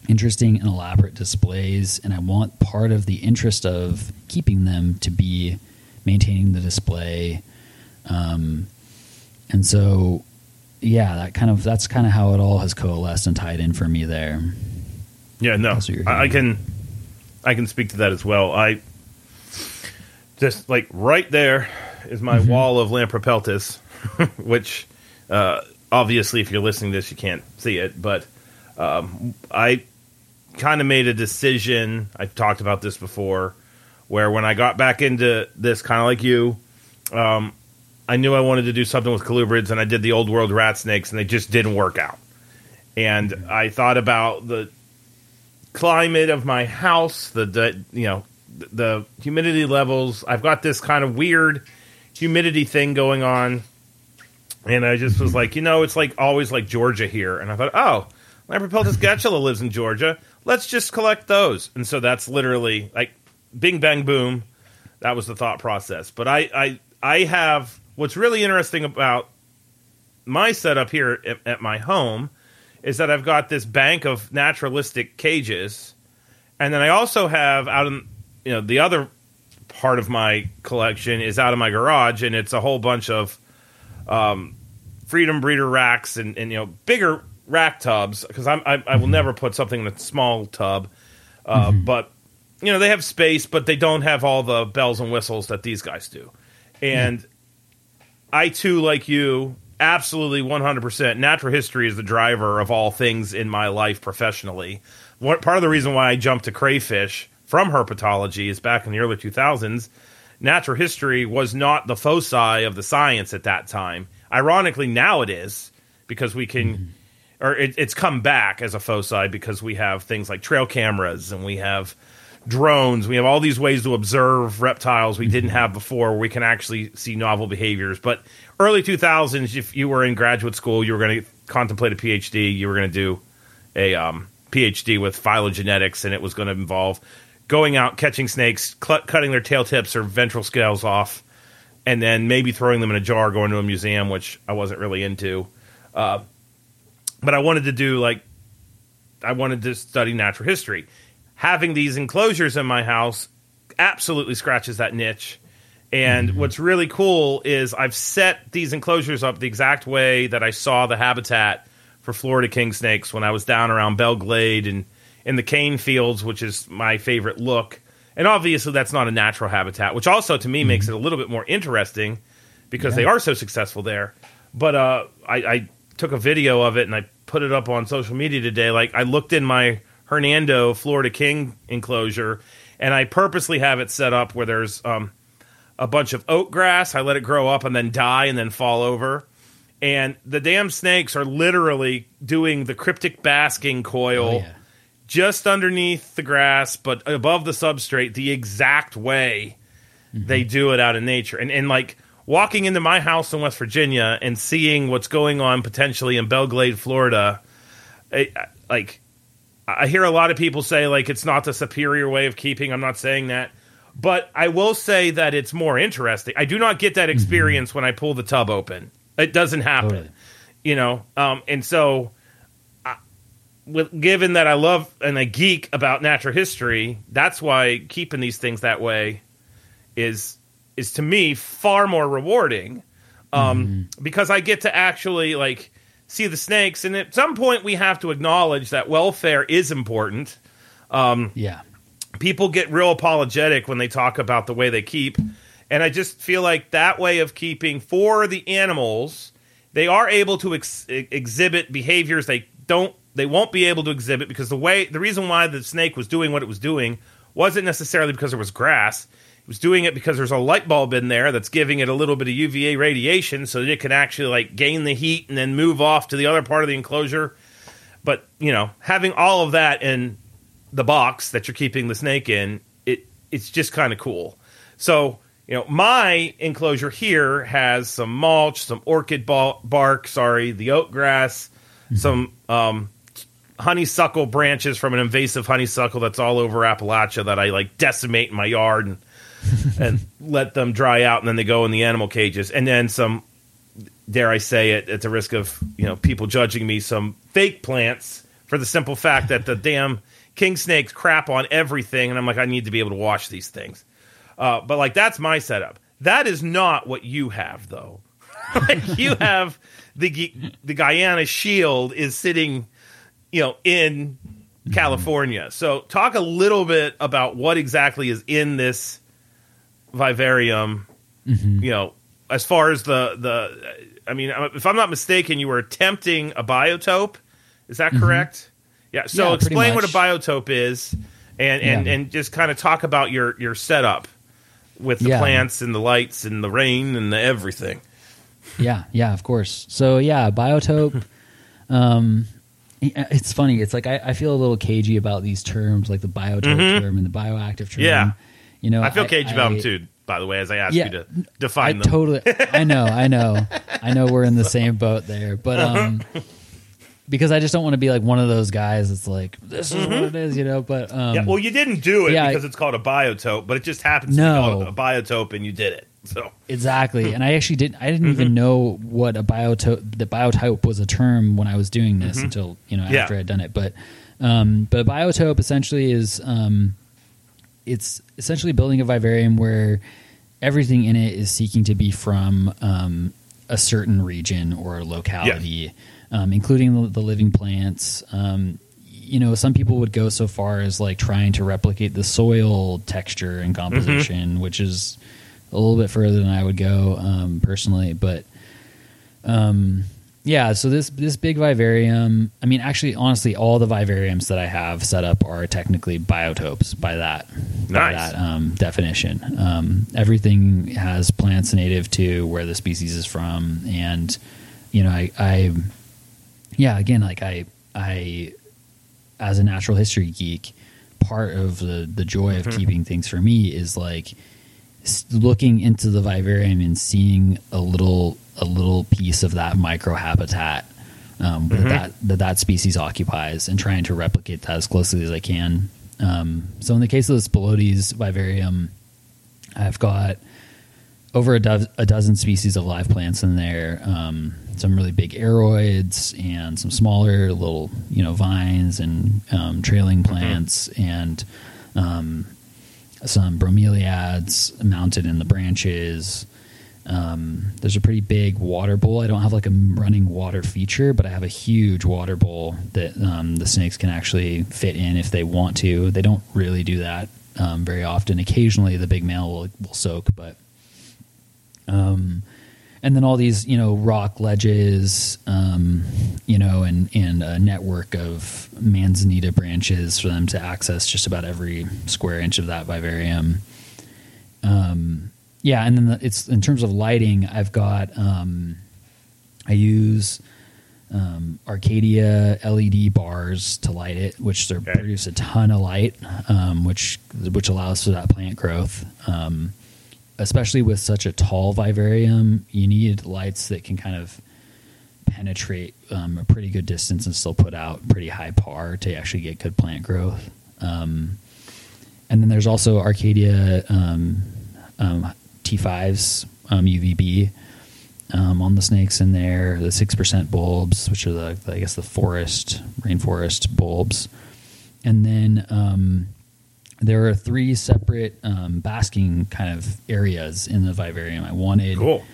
interesting and elaborate displays. And I want part of the interest of keeping them to be maintaining the display. Um, and so, yeah, that kind of, that's kind of how it all has coalesced and tied in for me there. Yeah, no, I, I can, I can speak to that as well. I, Just like right there is my mm-hmm. wall of Lampropeltis, which uh, obviously if you're listening to this, you can't see it. But um, I kind of made a decision. I've talked about this before, where when I got back into this, kind of like you, um, I knew I wanted to do something with colubrids, and I did the old world rat snakes, and they just didn't work out. And mm-hmm. I thought about the climate of my house, the, the you know, the humidity levels. I've got this kind of weird humidity thing going on, and I just was like, you know, it's like always like Georgia here, and I thought, oh, Lampropeltis gatula lives in Georgia. Let's just collect those. And so that's literally like bing bang boom. That was the thought process. But I I, I have what's really interesting about my setup here at, at my home is that I've got this bank of naturalistic cages, and then I also have out in you know, the other part of my collection is out of my garage, and it's a whole bunch of um, Freedom Breeder racks and, and you know bigger rack tubs because I'm I, I will never put something in a small tub, uh, mm-hmm. but you know they have space, but they don't have all the bells and whistles that these guys do. And mm-hmm. I too, like you, absolutely one hundred percent natural history is the driver of all things in my life professionally. What part of the reason why I jumped to crayfish from herpetology is back in the early two thousands, natural history was not the foci of the science at that time. Ironically, now it is because we can, mm. or it, it's come back as a foci because we have things like trail cameras and we have drones. We have all these ways to observe reptiles we didn't have before where we can actually see novel behaviors. But early two thousands, if you were in graduate school, you were going to contemplate a PhD, you were going to do a um, PhD with phylogenetics, and it was going to involve going out, catching snakes, cl- cutting their tail tips or ventral scales off, and then maybe throwing them in a jar, going to a museum, which I wasn't really into. Uh, but I wanted to do, like, I wanted to study natural history. Having these enclosures in my house absolutely scratches that niche. And mm-hmm. what's really cool is I've set these enclosures up the exact way that I saw the habitat for Florida king snakes when I was down around Bell Glade and in the cane fields, which is my favorite look. And obviously that's not a natural habitat, which also to me mm-hmm. makes it a little bit more interesting because yeah. they are so successful there. But uh, I, I took a video of it and I put it up on social media today. Like I looked in my Hernando Florida King enclosure and I purposely have it set up where there's um, a bunch of oat grass. I let it grow up and then die and then fall over. And the damn snakes are literally doing the cryptic basking coil. Oh, yeah. Just underneath the grass, but above the substrate, the exact way mm-hmm. they do it out in nature. And, and like, walking into my house in West Virginia and seeing what's going on potentially in Belle Glade, Florida, I, I, like, I hear a lot of people say, like, it's not the superior way of keeping. I'm not saying that. But I will say that it's more interesting. I do not get that experience mm-hmm. when I pull the tub open. It doesn't happen. Totally. You know? Um, and so... With, given that I love and I geek about natural history, that's why keeping these things that way is is to me far more rewarding um, mm-hmm. because I get to actually like see the snakes. And at some point, we have to acknowledge that welfare is important. Um, yeah, people get real apologetic when they talk about the way they keep, and I just feel like that way of keeping for the animals, they are able to ex- exhibit behaviors they don't. They won't be able to exhibit because the way the reason why the snake was doing what it was doing wasn't necessarily because there was grass. It was doing it because there's a light bulb in there that's giving it a little bit of U V A radiation so that it can actually like gain the heat and then move off to the other part of the enclosure. But, you know, having all of that in the box that you're keeping the snake in, it it's just kind of cool. So, you know, my enclosure here has some mulch, some orchid bal- bark, sorry, the oat grass, mm-hmm. some um, honeysuckle branches from an invasive honeysuckle that's all over Appalachia that I, like, decimate in my yard and and let them dry out, and then they go in the animal cages. And then some, dare I say it, at the risk of, you know, people judging me, some fake plants for the simple fact that the damn king snakes crap on everything, and I'm like, I need to be able to wash these things. Uh, but, like, that's my setup. That is not what you have, though. Like, you have the the Guyana Shield is sitting, you know, in California. So talk a little bit about what exactly is in this vivarium, mm-hmm. you know, as far as the, the, I mean, if I'm not mistaken, you were attempting a biotope. Is that correct? Mm-hmm. Yeah. So yeah, explain what a biotope is and, and, yeah. and just kind of talk about your, your setup with the yeah. plants and the lights and the rain and the everything. Yeah. Yeah, of course. So yeah, biotope, um, it's funny. It's like, I, I feel a little cagey about these terms, like the biotope mm-hmm. term and the bioactive term. Yeah. You know, I feel cagey about them too, by the way, as I asked yeah, you to define I them. Totally. I know, I know. I know we're in the so. same boat there. But um, because I just don't want to be like one of those guys that's like, this is mm-hmm. what it is, you know. But um, yeah, well, you didn't do it yeah, because it's called a biotope, but it just happens no. to be called a biotope and you did it. So exactly. And I actually didn't I didn't mm-hmm. even know what a biotope the biotope was a term when I was doing this mm-hmm. until, you know, after yeah. I'd done it. But um but a biotope essentially is um it's essentially building a vivarium where everything in it is seeking to be from um, a certain region or locality, yeah. um, including the, the living plants. Um, you know, some people would go so far as like trying to replicate the soil texture and composition, mm-hmm. which is a little bit further than I would go um, personally. But um, yeah, so this, this big vivarium, I mean, actually, honestly, all the vivariums that I have set up are technically biotopes by that, nice. by that um, definition. Um, everything has plants native to where the species is from. And, you know, I, I yeah, again, like I, I, as a natural history geek, part of the, the joy of mm-hmm. keeping things for me is like looking into the vivarium and seeing a little a little piece of that microhabitat um, mm-hmm. that, that that species occupies and trying to replicate that as closely as I can. Um, so in the case of the Spilotes vivarium, I've got over a, do- a dozen species of live plants in there, um, some really big aeroids and some smaller little, you know, vines and um, trailing plants mm-hmm. and um, some bromeliads mounted in the branches. Um, there's a pretty big water bowl. I don't have like a running water feature, but I have a huge water bowl that um, the snakes can actually fit in if they want to. They don't really do that um, very often. Occasionally the big male will, will soak, but um, and then all these, you know, rock ledges, um, you know, and, and a network of manzanita branches for them to access just about every square inch of that vivarium. Um, Yeah, and then the, it's in terms of lighting, I've got um, I use um, Arcadia L E D bars to light it, which okay. produce a ton of light, um, which which allows for that plant growth. Um, especially with such a tall vivarium, you need lights that can kind of penetrate um, a pretty good distance and still put out pretty high par to actually get good plant growth. Um, and then there's also Arcadia um, um, T fives, um, U V B, um, on the snakes in there, the six percent bulbs, which are the, the I guess the forest rainforest bulbs. And then, um, there are three separate, um, basking kind of areas in the vivarium. I wanted cool.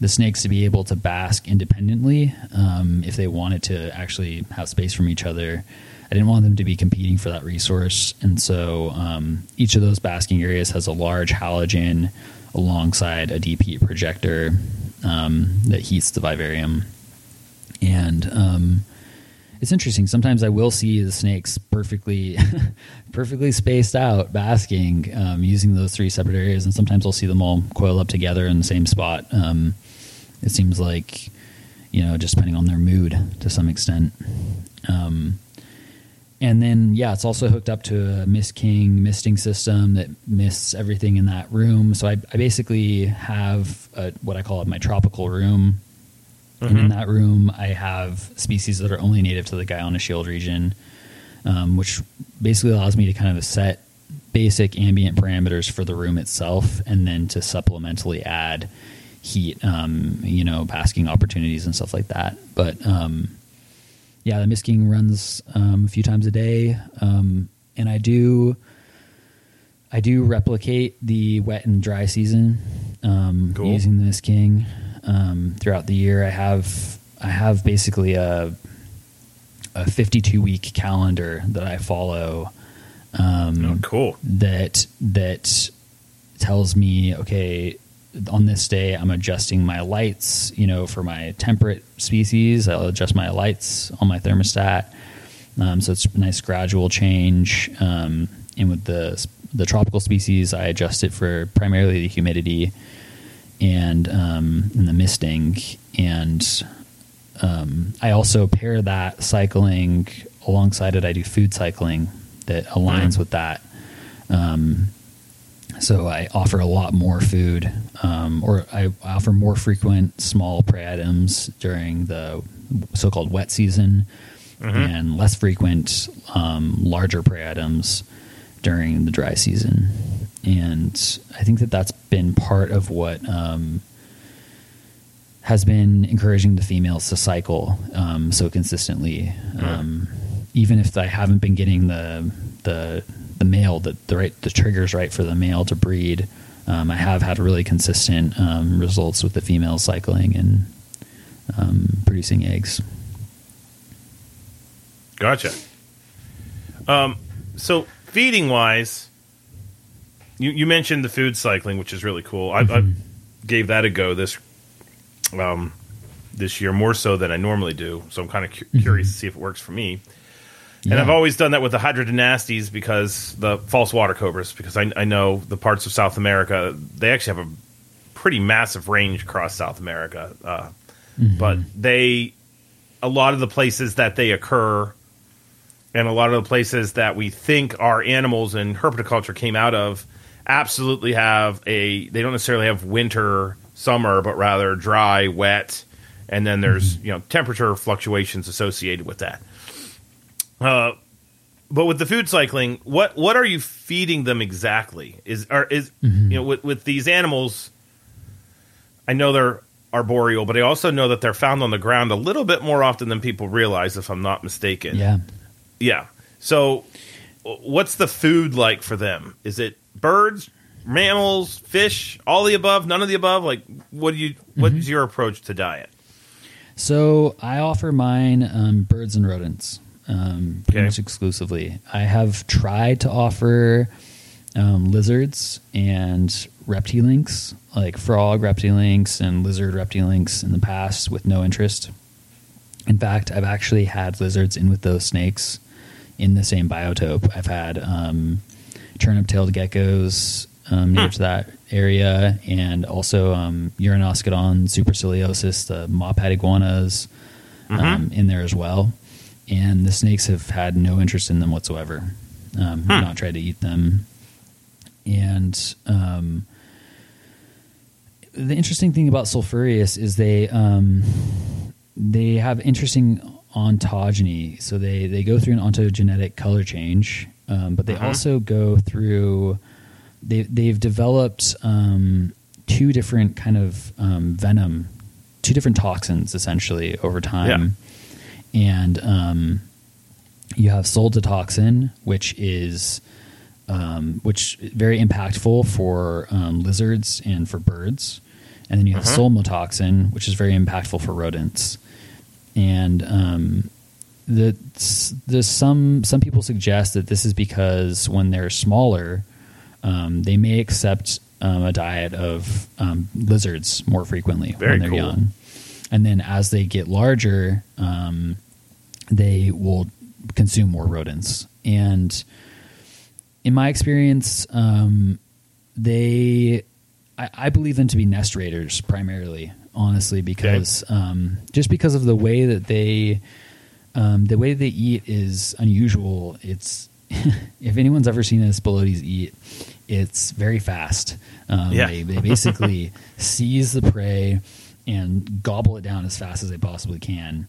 the snakes to be able to bask independently. Um, if they wanted to actually have space from each other, I didn't want them to be competing for that resource. And so, um, each of those basking areas has a large halogen alongside a deep heat projector um, that heats the vivarium. And um, it's interesting. Sometimes I will see the snakes perfectly, perfectly spaced out, basking, um, using those three separate areas. And sometimes I'll see them all coil up together in the same spot. Um, it seems like, you know, just depending on their mood to some extent. Um, and then, yeah, it's also hooked up to a Mist King misting system that mists everything in that room. So I, I basically have a, what I call my tropical room. And mm-hmm. in that room, I have species that are only native to the Guyana Shield region, um, which basically allows me to kind of set basic ambient parameters for the room itself, and then to supplementally add heat, um, you know, basking opportunities and stuff like that. But um, yeah, the Mist King runs um, a few times a day, um, and I do. I do replicate the wet and dry season um, cool. using the Mist King. Um, throughout the year, I have I have basically a a fifty-two week calendar that I follow. Um, oh, cool. That that tells me, okay, on this day I'm adjusting my lights. You know, for my temperate species, I'll adjust my lights on my thermostat. Um, so it's a nice gradual change. Um, and with the the tropical species, I adjust it for primarily the humidity. And, um, and the misting. And um, I also pair that cycling alongside it. I do food cycling that aligns mm-hmm. with that. Um, so I offer a lot more food, um, or I offer more frequent small prey items during the so-called wet season mm-hmm. and less frequent um, larger prey items during the dry season. And I think that that's been part of what um, has been encouraging the females to cycle um, so consistently. Um, mm. Even if I haven't been getting the the the male, the, the right the triggers right for the male to breed, um, I have had really consistent um, results with the females cycling and um, producing eggs. Gotcha. Um, so feeding wise. You, you mentioned the food cycling, which is really cool. I, mm-hmm. I gave that a go this um, this year, more so than I normally do. So I'm kind of cu- mm-hmm. curious to see if it works for me. Yeah. And I've always done that with the Hydrodynastes, because the false water cobras, because I, I know the parts of South America, they actually have a pretty massive range across South America. Uh, mm-hmm. But they, a lot of the places that they occur... And a lot of the places that we think our animals and herpetoculture came out of absolutely have a, they don't necessarily have winter, summer, but rather dry, wet, and then there's, you know, temperature fluctuations associated with that. Uh, but with the food cycling, what, what are you feeding them exactly? Is, are, is mm-hmm. you know, with, with these animals, I know they're arboreal, but I also know that they're found on the ground a little bit more often than people realize, if I'm not mistaken. Yeah. Yeah. So what's the food like for them? Is it birds, mammals, fish, all the above, none of the above? Like, what do you, what mm-hmm. is your approach to diet? So I offer mine um, birds and rodents um, pretty okay. much exclusively. I have tried to offer um, lizards and reptilinks, like frog reptilinks and lizard reptilinks in the past, with no interest. In fact, I've actually had lizards in with those snakes in the same biotope. I've had um, turnip-tailed geckos um, near to that area, and also um, Uranoscodon superciliosus, the mop-head iguanas, um, uh-huh. in there as well. And the snakes have had no interest in them whatsoever. Um, huh. Not tried to eat them. And um, the interesting thing about sulphureus is they... Um, They have interesting ontogeny. So they, they go through an ontogenetic color change, um, but they uh-huh. also go through, they, they've developed um, two different kind of um, venom, two different toxins essentially over time. Yeah. And um, you have soltotoxin, which is um, which very impactful for um, lizards and for birds. And then you have uh-huh. sulmotoxin, which is very impactful for rodents. And um, the, the some some people suggest that this is because when they're smaller, um, they may accept um, a diet of um, lizards more frequently very when they're cool. young. And then as they get larger, um, they will consume more rodents. And in my experience, um, they, I, I believe them to be nest raiders primarily, honestly, because okay. um, just because of the way that they, um, the way they eat is unusual. It's, if anyone's ever seen a Spilotes eat, it's very fast. Um, yeah. they, they basically seize the prey and gobble it down as fast as they possibly can.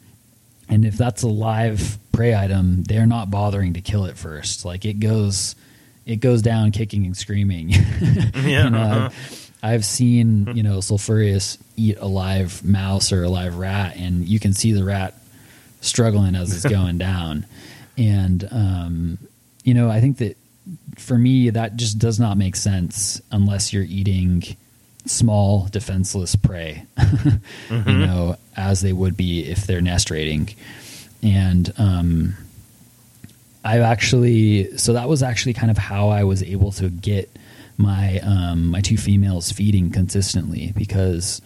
And if that's a live prey item, they're not bothering to kill it first. Like it goes, it goes down kicking and screaming. yeah, and, uh, uh-huh. I've seen, you know, Sulphureus eat a live mouse or a live rat, and you can see the rat struggling as it's going down. And, um, you know, I think that for me, that just does not make sense unless you're eating small defenseless prey, mm-hmm. you know, as they would be if they're nest raiding. And, um, I've actually, so that was actually kind of how I was able to get my, um, my two females feeding consistently, because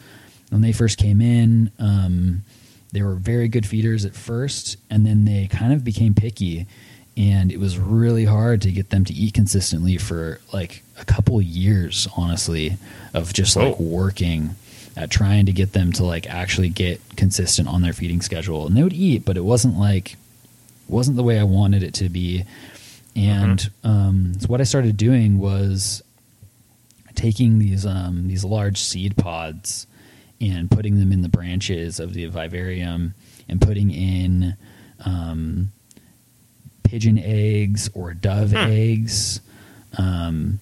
when they first came in, um, they were very good feeders at first, and then they kind of became picky, and it was really hard to get them to eat consistently for like a couple of years, honestly, of just like oh. working at trying to get them to like actually get consistent on their feeding schedule. And they would eat, but it wasn't like, wasn't the way I wanted it to be. And, mm-hmm. um, so what I started doing was taking these, um, these large seed pods and putting them in the branches of the vivarium and putting in um, pigeon eggs or dove huh. eggs. Um,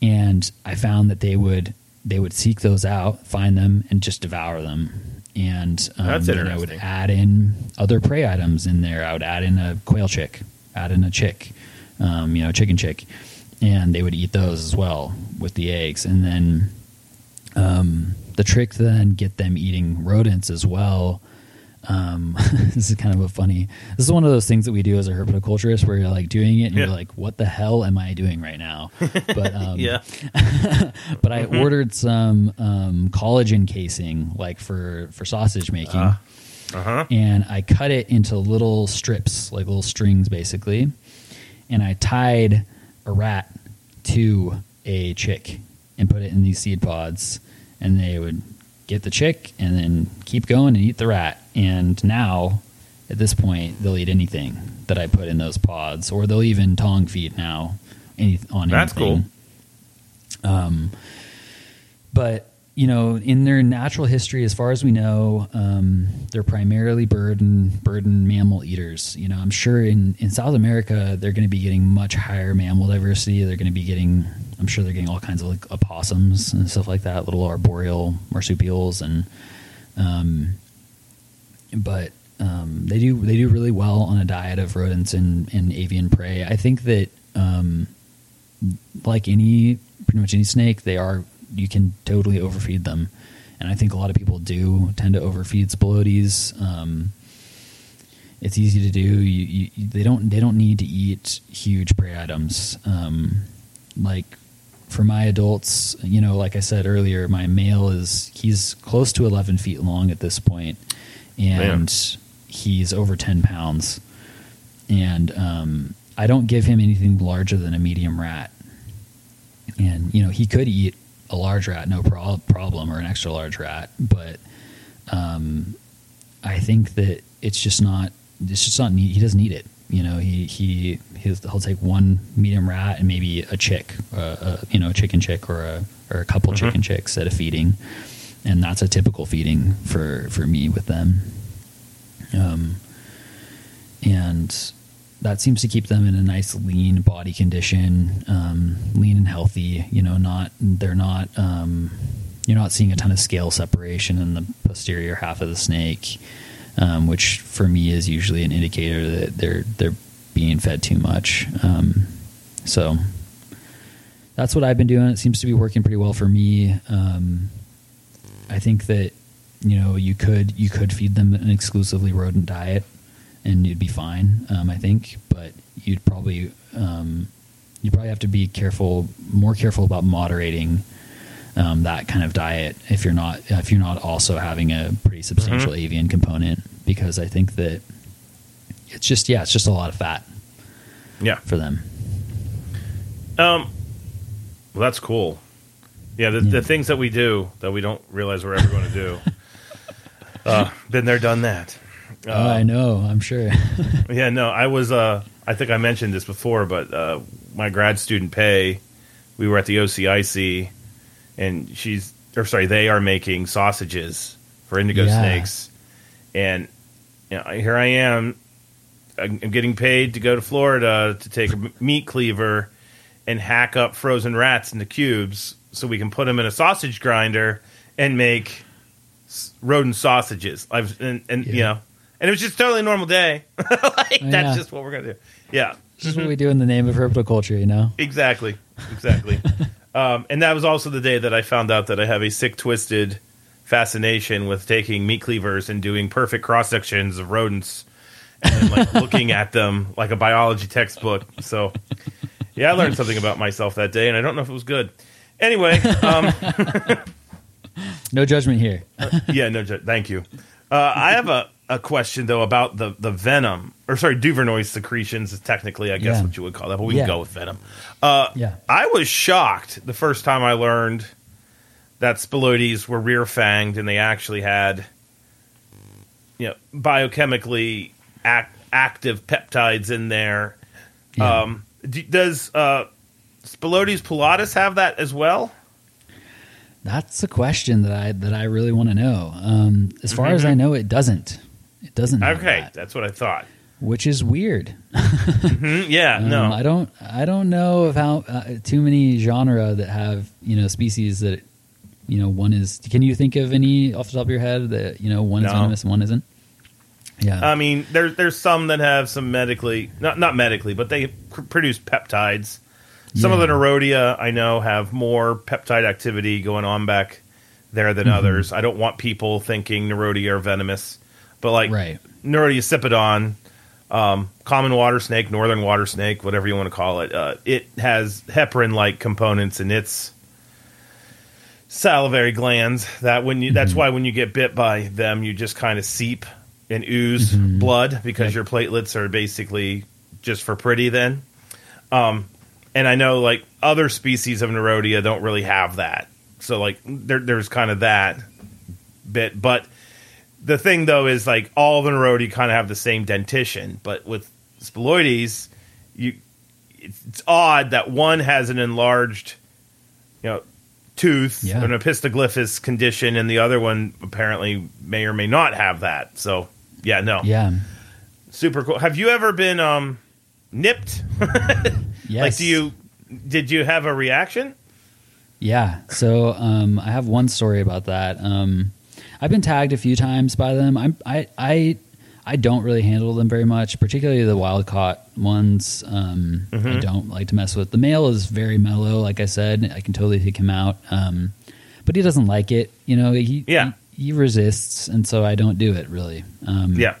and I found that they would they would seek those out, find them, and just devour them. And um, That's interesting. Then I would add in other prey items in there. I would add in a quail chick, add in a chick, um, you know, chicken chick. And they would eat those as well with the eggs. And then... Um, the trick to then get them eating rodents as well. Um, this is kind of a funny, this is one of those things that we do as a herpetoculturist where you're like doing it and yeah. you're like, what the hell am I doing right now? But, um, yeah. but I mm-hmm. ordered some, um, collagen casing, like for, for sausage making. Uh, uh-huh. And I cut it into little strips, like little strings basically. And I tied a rat to a chick and put it in these seed pods, and they would get the chick and then keep going and eat the rat. And now at this point, they'll eat anything that I put in those pods, or they'll even tongue feed now any, on That's anything. That's cool. Um, but, you know, in their natural history, as far as we know, um, they're primarily bird and, bird and mammal eaters. You know, I'm sure in, in South America, they're going to be getting much higher mammal diversity. They're going to be getting... I'm sure they're getting all kinds of like opossums and stuff like that, little arboreal marsupials, and um, but um, they do they do really well on a diet of rodents and, and avian prey. I think that um, like any pretty much any snake, they are you can totally overfeed them, and I think a lot of people do tend to overfeed Spilotes. Um, it's easy to do. You, you, they don't they don't need to eat huge prey items. Um, like for my adults, you know, like I said earlier, my male is, he's close to eleven feet long at this point, and Man. he's over ten pounds. And, um, I don't give him anything larger than a medium rat. And, you know, he could eat a large rat, no pro- problem, or an extra large rat. But, um, I think that it's just not, it's just not need. He doesn't need it. You know, he, he, his, he'll take one medium rat and maybe a chick, uh, uh, you know, a chicken chick or a, or a couple mm-hmm. chicken chicks at a feeding. And that's a typical feeding for, for me with them. Um, and that seems to keep them in a nice lean body condition, um, lean and healthy, you know, not, they're not, um, you're not seeing a ton of scale separation in the posterior half of the snake. Um, which for me is usually an indicator that they're they're being fed too much. Um, so that's what I've been doing. It seems to be working pretty well for me. Um, I think that you know you could you could feed them an exclusively rodent diet and you'd be fine. Um, I think, but you'd probably um, you probably have to be careful, more careful about moderating Um, that kind of diet if you're not if you're not also having a pretty substantial mm-hmm. avian component, because I think that it's just, yeah, it's just a lot of fat. Yeah, for them. Um, well, that's cool. Yeah, the, yeah. the things that we do that we don't realize we're ever going to do. uh, been there, done that. Uh, oh, I know. I'm sure. yeah, no, I was. Uh, I think I mentioned this before, but uh, my grad student Pei, we were at the O C I C, and she's, or sorry, they are making sausages for indigo yeah. snakes, and you know, here I am. I'm getting paid to go to Florida to take a meat cleaver and hack up frozen rats into cubes so we can put them in a sausage grinder and make rodent sausages. I've and, and yeah. you know, and it was just totally a normal day. like oh, yeah. That's just what we're gonna do. Yeah, this is what we do in the name of herpetoculture, you know. Exactly, exactly. um, and that was also the day that I found out that I have a sick, twisted fascination with taking meat cleavers and doing perfect cross sections of rodents. and like looking at them like a biology textbook. So, yeah, I learned something about myself that day, and I don't know if it was good. Anyway, um, no judgment here. uh, yeah, no judgment. Thank you. Uh, I have a, a question though about the, the venom, or sorry, Duvernoy's secretions is technically, I guess, yeah. what you would call that, but we yeah. can go with venom. Uh, yeah, I was shocked the first time I learned that Spilotes were rear fanged, and they actually had, you know, biochemically Act, active peptides in there. Yeah. Um, do, does uh, Spilotes pilatus have that as well? That's a question that I that I really want to know. Um, as far mm-hmm. as I know, it doesn't. It doesn't. Have okay, that, that's what I thought. Which is weird. mm-hmm. Yeah, um, no, I don't. I don't know of how uh, too many genera that have you know species that you know one is. Can you think of any off the top of your head that you know one no. is venomous and one isn't? Yeah, I mean, there's there's some that have some medically, not not medically, but they pr- produce peptides. Some yeah. of the Nerodia I know have more peptide activity going on back there than mm-hmm. others. I don't want people thinking Nerodia are venomous, but like right. Nerodia sipidon, um, common water snake, northern water snake, whatever you want to call it, uh, it has heparin-like components in its salivary glands. That when you, mm-hmm. that's why when you get bit by them, you just kind of seep and ooze mm-hmm. blood because yep. your platelets are basically just for pretty then. Um, and I know like other species of Nerodia don't really have that. So like there, there's kind of that bit. But the thing though is like all the Nerodia kind of have the same dentition. But with Spilotes, you it's, it's odd that one has an enlarged you know, tooth, yeah. an opistoglyphus condition, and the other one apparently may or may not have that. So... Yeah, no. Yeah. Super cool. Have you ever been um, nipped? yes. Like, do you, did you have a reaction? Yeah. So um, I have one story about that. Um, I've been tagged a few times by them. I'm, I I I don't really handle them very much, particularly the wild caught ones. Um, mm-hmm. I don't like to mess with. The male is very mellow, like I said. I can totally pick him out. Um, but he doesn't like it. You know, he... Yeah. He, He resists, and so I don't do it, really. Um, yeah.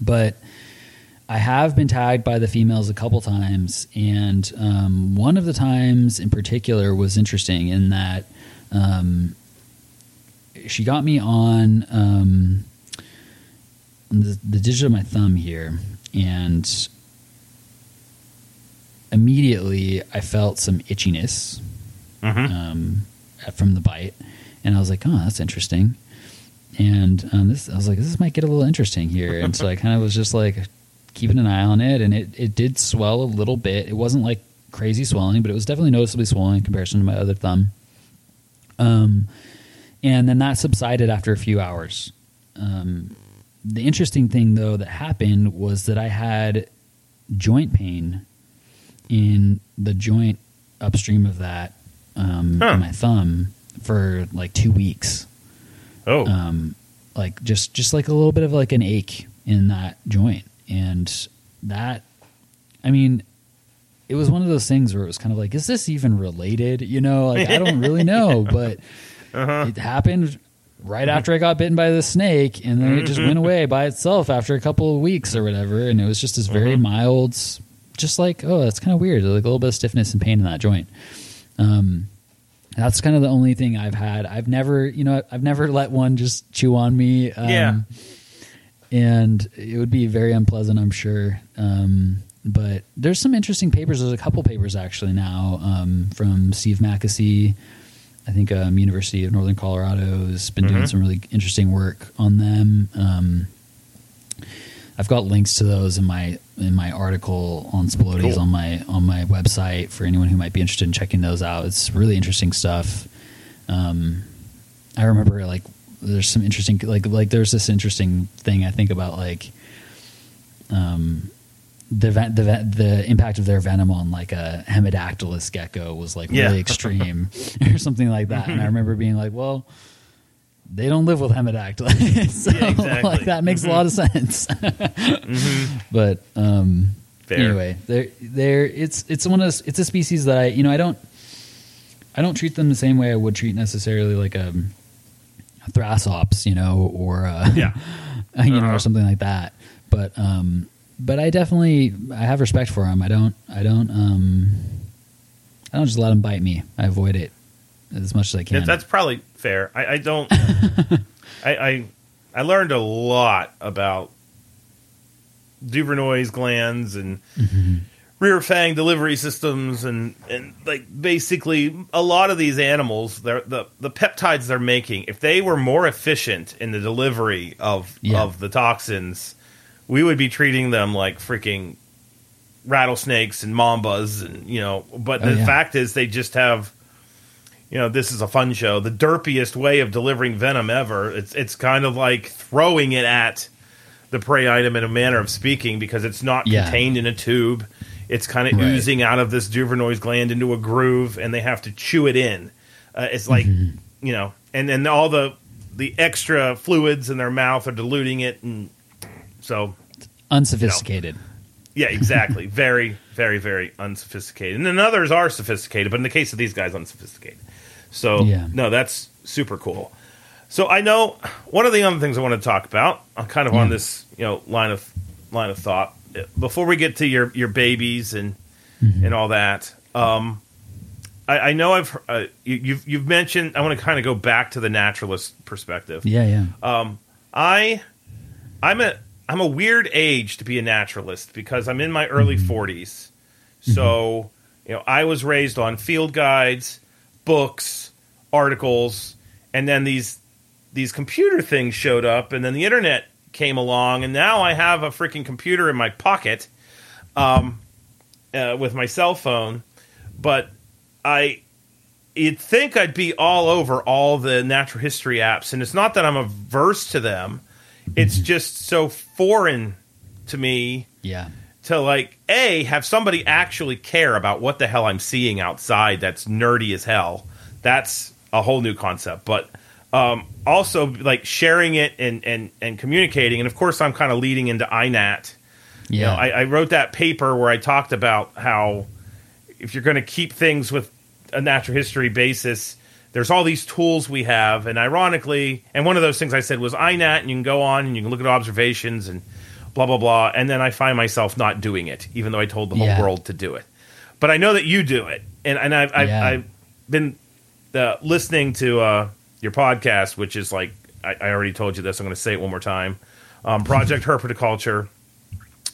But I have been tagged by the females a couple times, and um, one of the times in particular was interesting in that um, she got me on um, the, the digit of my thumb here, and immediately I felt some itchiness mm-hmm. um, from the bite. And I was like, oh, that's interesting. And um, this, I was like, this might get a little interesting here. And so I kind of was just like keeping an eye on it. And it, it did swell a little bit. It wasn't like crazy swelling, but it was definitely noticeably swollen in comparison to my other thumb. Um, and then that subsided after a few hours. Um, the interesting thing, though, that happened was that I had joint pain in the joint upstream of that um, huh. in my thumb. For like two weeks. Oh. Um, like just, just like a little bit of like an ache in that joint. And that, I mean, it was one of those things where it was kind of like, is this even related? You know, like I don't really know, but uh-huh. it happened right after I got bitten by the snake, and then it just went away by itself after a couple of weeks or whatever. And it was just this very uh-huh. mild, just like, oh, that's kind of weird. Like a little bit of stiffness and pain in that joint. Um, That's kind of the only thing I've had. I've never, you know, I've never let one just chew on me. Um, yeah. and it would be very unpleasant, I'm sure. Um, but there's some interesting papers. There's a couple papers actually now um, from Steve McAsee. I think um, University of Northern Colorado has been mm-hmm. doing some really interesting work on them. Um, I've got links to those in my in my article on Spilotes cool. on my on my website for anyone who might be interested in checking those out. It's really interesting stuff. Um, I remember like there's some interesting like like there's this interesting thing I think about like um the the the impact of their venom on like a hemidactylus gecko was like yeah. really extreme or something like that. And I remember being like, well, they don't live with hemidactyla. So yeah, exactly. like, that makes mm-hmm. a lot of sense. mm-hmm. But um, anyway, they're, they're, it's it's one of those, it's a species that I you know I don't I don't treat them the same way I would treat necessarily like a, a Thrassops, you know, or a, yeah. you uh-huh. know, or something like that. But um, but I definitely I have respect for them. I don't I don't um, I don't just let them bite me. I avoid it as much as I can. Yeah, that's probably fair. I, I don't. I, I I learned a lot about Duvernoy's glands and mm-hmm. rear fang delivery systems and, and like basically a lot of these animals, the the peptides they're making. If they were more efficient in the delivery of yeah. of the toxins, we would be treating them like freaking rattlesnakes and mambas, and you know. But oh, the yeah. fact is, they just have. You know, this is a fun show. The derpiest way of delivering venom ever. It's it's kind of like throwing it at the prey item in a manner of speaking because it's not yeah. contained in a tube. It's kind of right. oozing out of this Duvernoy's gland into a groove, and they have to chew it in. Uh, it's like, mm-hmm. you know, and then all the the extra fluids in their mouth are diluting it, and so it's unsophisticated. You know. Yeah, exactly. Very, very, very unsophisticated. And then others are sophisticated, but in the case of these guys, unsophisticated. So, yeah. no, that's super cool. So I know one of the other things I want to talk about, I'm kind of yeah. on this, you know, line of line of thought. Before we get to your, your babies and mm-hmm. and all that, um, I, I know I've uh, you, you've you've mentioned. I want to kind of go back to the naturalist perspective. Yeah, yeah. Um, I I'm a I'm a weird age to be a naturalist because I'm in my early mm-hmm. forties. So you know, I was raised on field guides, books, articles, and then these these computer things showed up, and then the internet came along, and now I have a freaking computer in my pocket um, uh, with my cell phone. But I, you'd think I'd be all over all the natural history apps, and it's not that I'm averse to them. It's just so foreign to me yeah. to, like, A, have somebody actually care about what the hell I'm seeing outside that's nerdy as hell. That's a whole new concept. But um, also, like, sharing it and, and, and communicating. And, of course, I'm kind of leading into iNat. Yeah. You know, I, I wrote that paper where I talked about how if you're going to keep things with a natural history basis, there's all these tools we have, and ironically, and one of those things I said was iNat, and you can go on and you can look at observations and blah, blah, blah, and then I find myself not doing it, even though I told the whole yeah. world to do it. But I know that you do it, and, and I've, I've, yeah. I've been uh, listening to uh, your podcast, which is like, I, I already told you this, I'm going to say it one more time, um, Project Herpetoculture.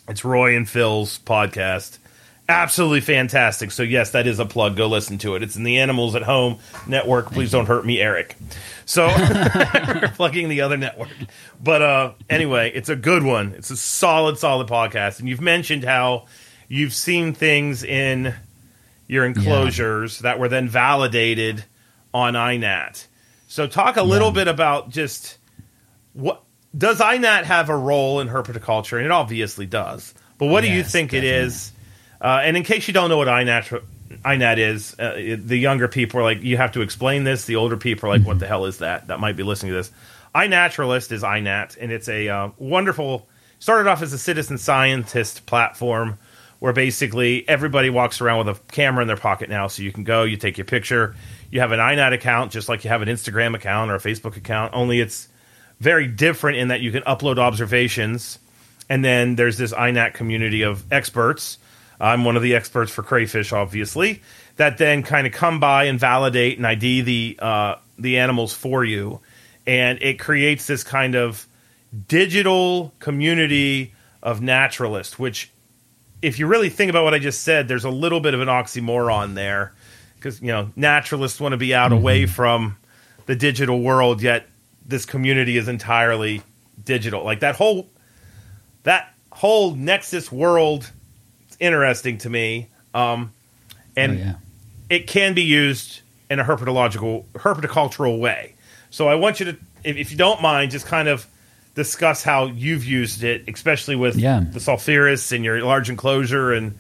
It's Roy and Phil's podcast. Absolutely fantastic. So, yes, that is a plug. Go listen to it. It's in the Animals at Home network. Please don't hurt me, Eric. So, we're plugging the other network. But uh, anyway, it's a good one. It's a solid, solid podcast. And you've mentioned how you've seen things in your enclosures yeah. that were then validated on iNat. So, talk a little yeah. bit about just what does iNat have a role in herpetoculture? And it obviously does. But what yes, do you think definitely. It is? Uh, and in case you don't know what iNat, iNat is, uh, it, the younger people are like, you have to explain this. The older people are like, mm-hmm. what the hell is that? That might be listening to this. iNaturalist is iNat, and it's a uh, wonderful, started off as a citizen scientist platform where basically everybody walks around with a camera in their pocket now. So you can go, you take your picture, you have an iNat account just like you have an Instagram account or a Facebook account, only it's very different in that you can upload observations. And then there's this iNat community of experts. I'm one of the experts for crayfish, obviously, that then kind of come by and validate and I D the uh, the animals for you. And it creates this kind of digital community of naturalists, which, if you really think about what I just said, there's a little bit of an oxymoron there, because, you know, naturalists want to be out mm-hmm. away from the digital world, yet this community is entirely digital. Like that whole that whole Nexus world, it's interesting to me. Um, and oh, yeah. It can be used in a herpetological, herpetocultural way. So I want you to, if, if you don't mind, just kind of discuss how you've used it, especially with yeah. the sulphureus and your large enclosure and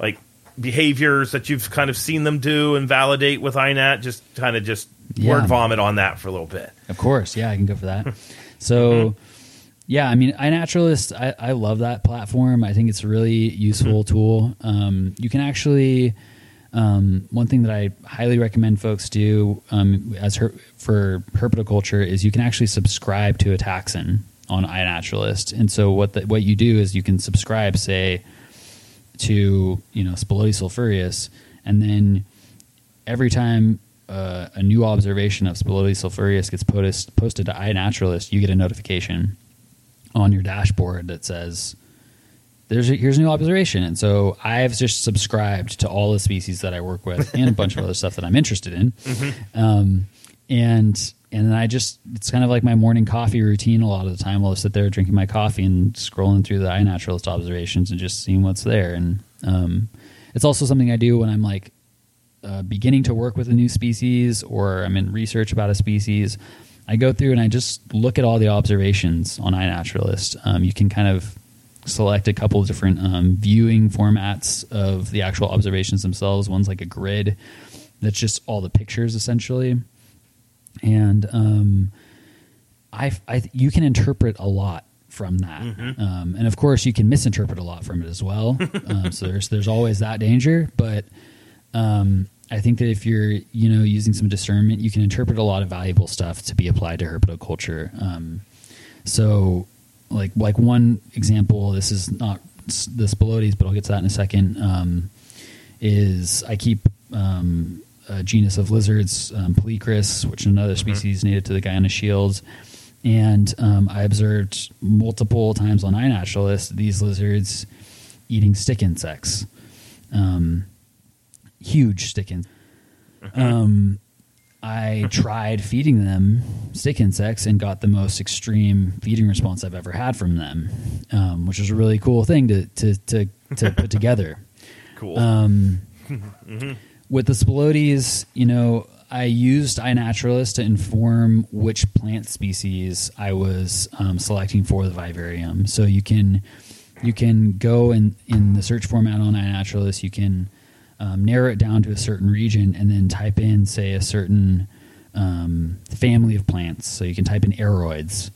like behaviors that you've kind of seen them do and validate with iNat. Just kind of just yeah. word vomit on that for a little bit. Of course. Yeah, I can go for that. So yeah, I mean, iNaturalist, I, I love that platform. I think it's a really useful mm-hmm. tool. Um, you can actually, um, one thing that I highly recommend folks do um, as her, for herpetoculture is you can actually subscribe to a taxon on iNaturalist. And so what the, what you do is you can subscribe, say, to, you know, Spilotes sulphureus, and then every time uh, a new observation of Spilotes sulphureus gets post- posted to iNaturalist, you get a notification on your dashboard that says, "There's a, here's a new observation." And so I've just subscribed to all the species that I work with and a bunch of other stuff that I'm interested in. Mm-hmm. Um, and and then I just, it's kind of like my morning coffee routine a lot of the time. I'll sit there drinking my coffee and scrolling through the iNaturalist observations and just seeing what's there. And um, it's also something I do when I'm like uh, beginning to work with a new species or I'm in research about a species. I go through and I just look at all the observations on iNaturalist. Um, you can kind of select a couple of different um, viewing formats of the actual observations themselves. One's like a grid that's just all the pictures essentially. And um, I, I, you can interpret a lot from that. Mm-hmm. Um, and of course you can misinterpret a lot from it as well. um, so there's, there's always that danger, but um, I think that if you're, you know, using some discernment, you can interpret a lot of valuable stuff to be applied to herpetoculture. Um, so like, like one example, this is not the Spilotes, but I'll get to that in a second. Um, is I keep um, a genus of lizards, um, Polychris, which is another species native to the Guyana Shields. And um, I observed multiple times on iNaturalist, these lizards eating stick insects. Um, huge stick in. Um, I tried feeding them stick insects and got the most extreme feeding response I've ever had from them, um, which was a really cool thing to to to, to put together. Cool. Um, mm-hmm. With the Spilotes, you know, I used iNaturalist to inform which plant species I was um, selecting for the vivarium. So you can you can go in, in the search format on iNaturalist. You can Um, narrow it down to a certain region and then type in, say, a certain um, family of plants. So you can type in aeroids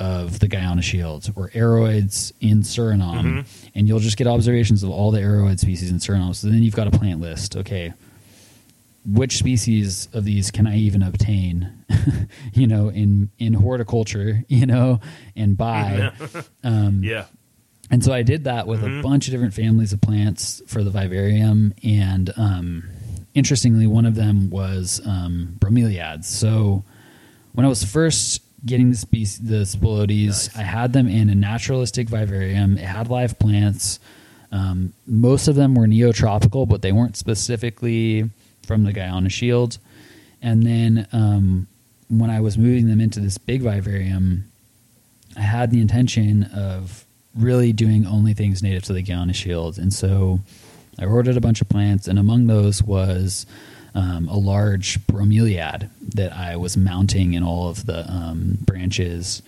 of the Guyana Shields or aeroids in Suriname, mm-hmm. and you'll just get observations of all the aeroid species in Suriname. So then you've got a plant list. Okay, which species of these can I even obtain, you know, in, in horticulture, you know, and buy? Yeah. Um, yeah. And so I did that with mm-hmm. a bunch of different families of plants for the vivarium. And um, interestingly, one of them was um, bromeliads. So when I was first getting the, species, the Spilotes, nice. I had them in a naturalistic vivarium. It had live plants. Um, most of them were neotropical, but they weren't specifically from the Guyana Shield. And then um, when I was moving them into this big vivarium, I had the intention of really doing only things native to the Guyana Shield. And so I ordered a bunch of plants, and among those was um, a large bromeliad that I was mounting in all of the um, branches.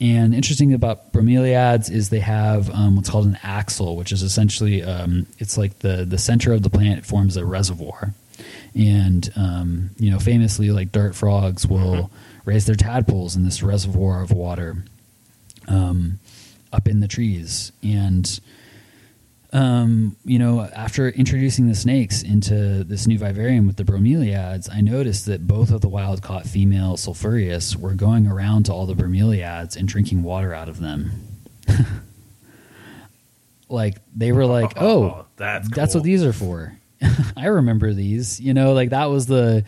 And interesting about bromeliads is they have um, what's called an axil, which is essentially, um, it's like the, the center of the plant forms a reservoir. And, um, you know, famously, like dart frogs will mm-hmm. raise their tadpoles in this reservoir of water. Um, up in the trees. And, um, you know, after introducing the snakes into this new vivarium with the bromeliads, I noticed that both of the wild caught female sulphureus were going around to all the bromeliads and drinking water out of them. Like they were like, Oh, oh that's, that's cool. What these are for. I remember these, you know, like that was the,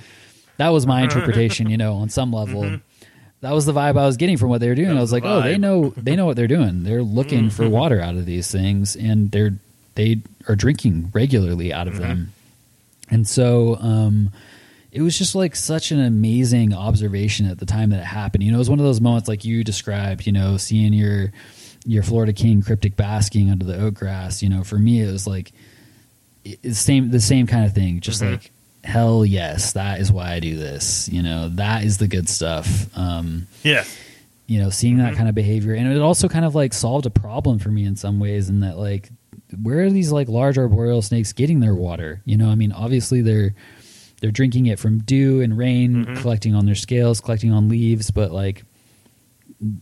that was my interpretation, you know, on some level. Mm-hmm. that was the vibe I was getting from what they were doing. I was like, vibe. oh, they know they know what they're doing. They're looking mm-hmm. for water out of these things, and they're they are drinking regularly out of mm-hmm. them. And so um, it was just like such an amazing observation at the time that it happened. You know, it was one of those moments like you described, you know, seeing your your Florida King cryptic basking under the oat grass. You know, for me, it was like it's same the same kind of thing, just mm-hmm. like, hell yes, that is why I do this. You know, that is the good stuff. Um, yeah. You know, seeing mm-hmm. that kind of behavior. And it also kind of like solved a problem for me in some ways, in that like, where are these like large arboreal snakes getting their water? You know, I mean, obviously they're, they're drinking it from dew and rain, mm-hmm. collecting on their scales, collecting on leaves, but like,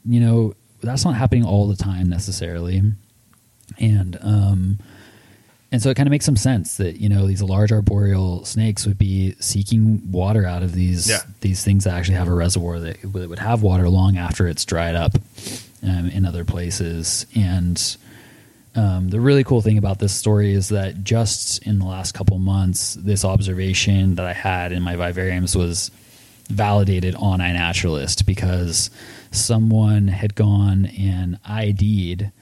you know, that's not happening all the time necessarily. And, um, And so it kind of makes some sense that, you know, these large arboreal snakes would be seeking water out of these yeah. these things that actually have a reservoir that would have water long after it's dried up um, in other places. And um, the really cool thing about this story is that just in the last couple months, this observation that I had in my vivariums was validated on iNaturalist, because someone had gone and ID'd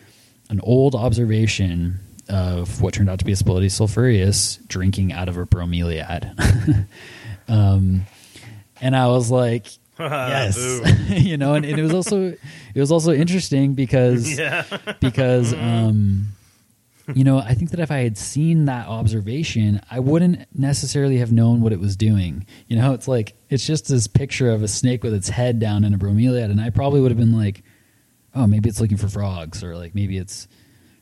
an old observation of what turned out to be a Spilotes sulphureus drinking out of a bromeliad. um, and I was like, yes, you know, and, and it was also, it was also interesting because, yeah. because, um, you know, I think that if I had seen that observation, I wouldn't necessarily have known what it was doing. You know, it's like, it's just this picture of a snake with its head down in a bromeliad. And I probably would have been like, oh, maybe it's looking for frogs, or like, maybe it's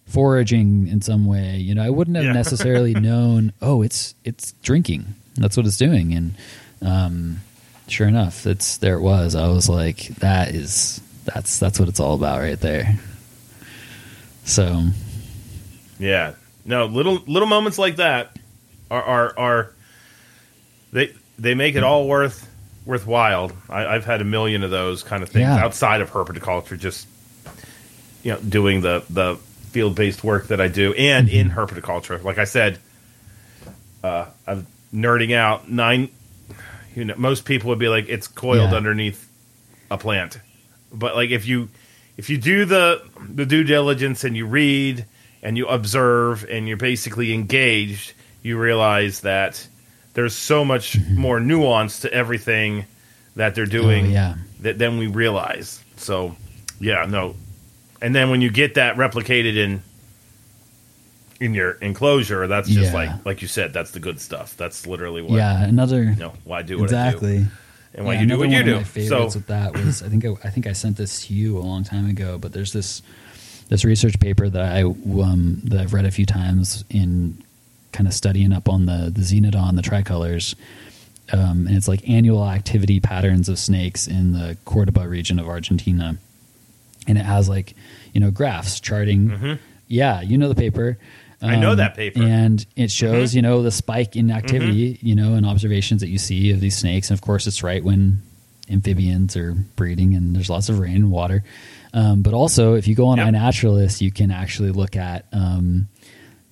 foraging in some way. You know, I wouldn't have yeah. necessarily known, oh, it's it's drinking, that's what it's doing. And um sure enough, it's there it was. I was like, that is that's that's what it's all about right there. So yeah, no, little little moments like that are are, are they they make it all worth worthwhile. I, I've had a million of those kind of things yeah. outside of herpetoculture, just, you know, doing the the field-based work that I do, and in herpetoculture, like I said, uh, I'm nerding out. Nine, you know, most people would be like, it's coiled yeah. underneath a plant, but like if you if you do the the due diligence and you read and you observe and you're basically engaged, you realize that there's so much more nuance to everything that they're doing oh, yeah. that then we realize. So, yeah, no. And then when you get that replicated in in your enclosure, that's just yeah. like like you said, that's the good stuff. That's literally what yeah another you know, why I do what exactly I do and why yeah, you do what you do. One of my favorites so. with that was I think I, I think I sent this to you a long time ago, but there's this this research paper that I um, that I've read a few times in kind of studying up on the the Xenodon, the tricolors, um, and it's like annual activity patterns of snakes in the Cordoba region of Argentina. And it has like, you know, graphs charting. Mm-hmm. Yeah, you know the paper. Um, I know that paper. And it shows, mm-hmm. you know, the spike in activity, mm-hmm. you know, and observations that you see of these snakes. And of course, it's right when amphibians are breeding and there's lots of rain and water. Um, but also, if you go on yep. iNaturalist, you can actually look at, um,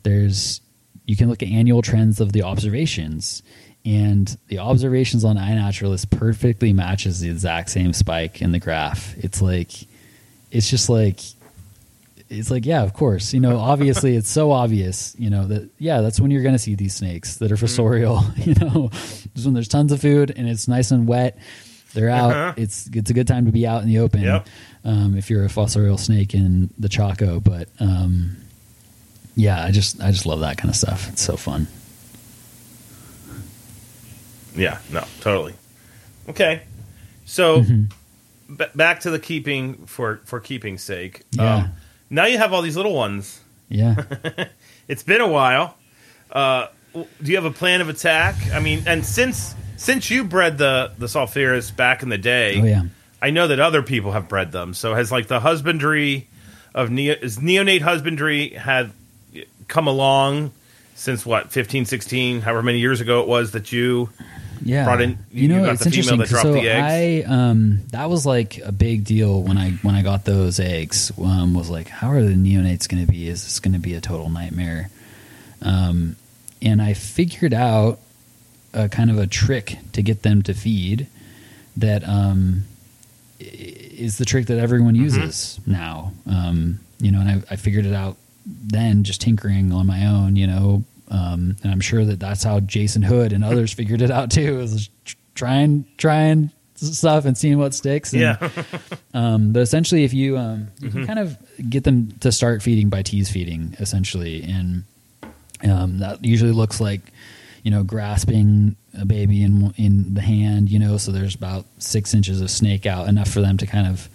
there's, you can look at annual trends of the observations. And the observations on iNaturalist perfectly matches the exact same spike in the graph. It's like, It's just like, it's like, yeah, of course, you know, obviously it's so obvious, you know, that, yeah, that's when you're going to see these snakes that are fossorial, you know, just when there's tons of food and it's nice and wet, they're out. Uh-huh. It's, it's a good time to be out in the open. Yep. Um, if you're a fossorial snake in the Chaco, but, um, yeah, I just, I just love that kind of stuff. It's so fun. Yeah, no, totally. Okay. So mm-hmm. back to the keeping for, for keeping's sake. Yeah. Um, now you have all these little ones. Yeah. It's been a while. Uh, do you have a plan of attack? I mean, and since since you bred the, the sulphureus back in the day, oh, yeah. I know that other people have bred them. So has like the husbandry of neo, is neonate husbandry had come along since what, fifteen, sixteen, however many years ago it was that you Yeah, brought in, you, you know, it's interesting. That so the eggs. I um, that was like a big deal when I when I got those eggs. Um, was like, how are the neonates going to be? Is this going to be a total nightmare? Um, and I figured out a kind of a trick to get them to feed that um, is the trick that everyone uses mm-hmm. now. Um, you know, and I, I figured it out then just tinkering on my own, you know, um, and I'm sure that that's how Jason Hood and others figured it out too, is trying, trying stuff and seeing what sticks. And, yeah. um, but essentially if you, um, you mm-hmm. can kind of get them to start feeding by tease feeding essentially. And, um, that usually looks like, you know, grasping a baby in in the hand, you know, so there's about six inches of snake out, enough for them to kind of,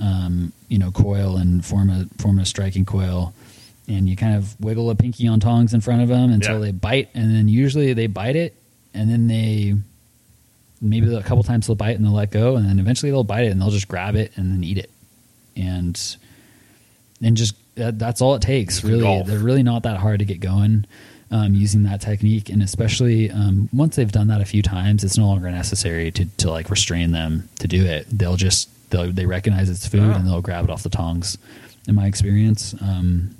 um, you know, coil and form a form a striking coil. And you kind of wiggle a pinky on tongs in front of them until yeah. they bite. And then usually they bite it, and then they, maybe a couple times they'll bite and they'll let go. And then eventually they'll bite it and they'll just grab it and then eat it. And, and just, that, that's all it takes, really. Golf. They're really not that hard to get going. Um, using that technique, and especially um, once they've done that a few times, it's no longer necessary to, to like restrain them to do it. They'll just they'll, they recognize it's food, wow. and they'll grab it off the tongs. In my experience, um,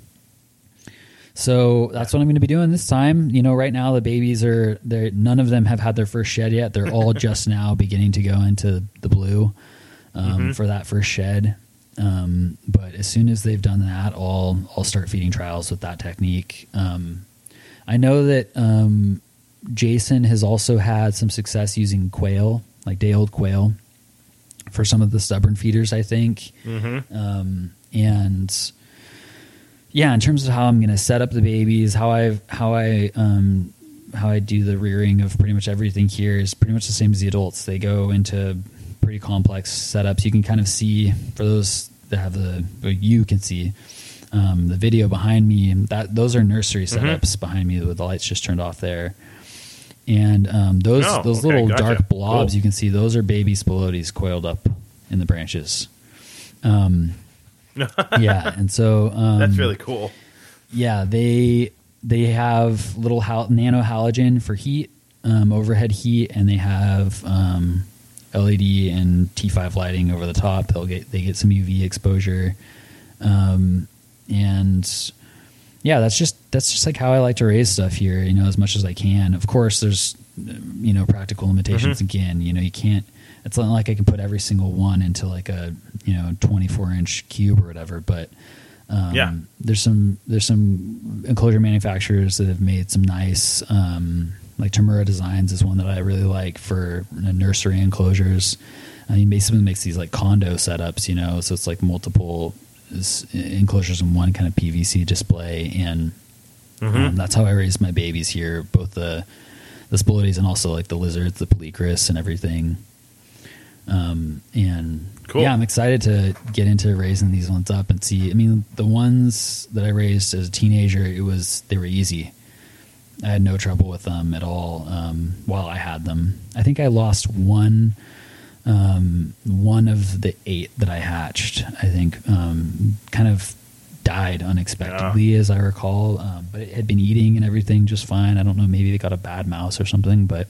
so that's what I'm going to be doing this time. You know, right now the babies are there. None of them have had their first shed yet. They're all just now beginning to go into the blue um, mm-hmm. for that first shed. Um, but as soon as they've done that, I'll I'll start feeding trials with that technique. Um, I know that um, Jason has also had some success using quail, like day-old quail, for some of the stubborn feeders, I think. Mm-hmm. Um, and yeah, in terms of how I'm going to set up the babies, how I how I um, how I do the rearing of pretty much everything here is pretty much the same as the adults. They go into pretty complex setups. You can kind of see for those that have the you can see. Um, the video behind me, and that those are nursery setups mm-hmm. behind me with the lights just turned off there. And um, those oh, those okay, little gotcha. dark blobs cool. you can see, those are baby Spilotes coiled up in the branches. Um, yeah, and so um, that's really cool. Yeah, they they have little hal- nano halogen for heat, um, overhead heat, and they have um, L E D and T five lighting over the top. They'll get they get some U V exposure. Um, And yeah, that's just, that's just like how I like to raise stuff here, you know, as much as I can. Of course there's, you know, practical limitations mm-hmm. again, you know, you can't, it's not like I can put every single one into like a, you know, twenty-four inch cube or whatever, but, um, yeah. there's some, there's some enclosure manufacturers that have made some nice, um, like Tamura Designs is one that I really like for nursery enclosures. I mean, basically makes these like condo setups, you know, so it's like multiple enclosures in one kind of P V C display, and mm-hmm. um, that's how I raised my babies here, both the the Spilotes and also like the lizards, the polychris, and everything. Um, and cool. yeah, I'm excited to get into raising these ones up and see. I mean, the ones that I raised as a teenager, it was they were easy. I had no trouble with them at all um, while I had them. I think I lost one. Um, one of the eight that I hatched, I think, um, kind of died unexpectedly, yeah. as I recall. Um, but it had been eating and everything just fine. I don't know, maybe they got a bad mouse or something, but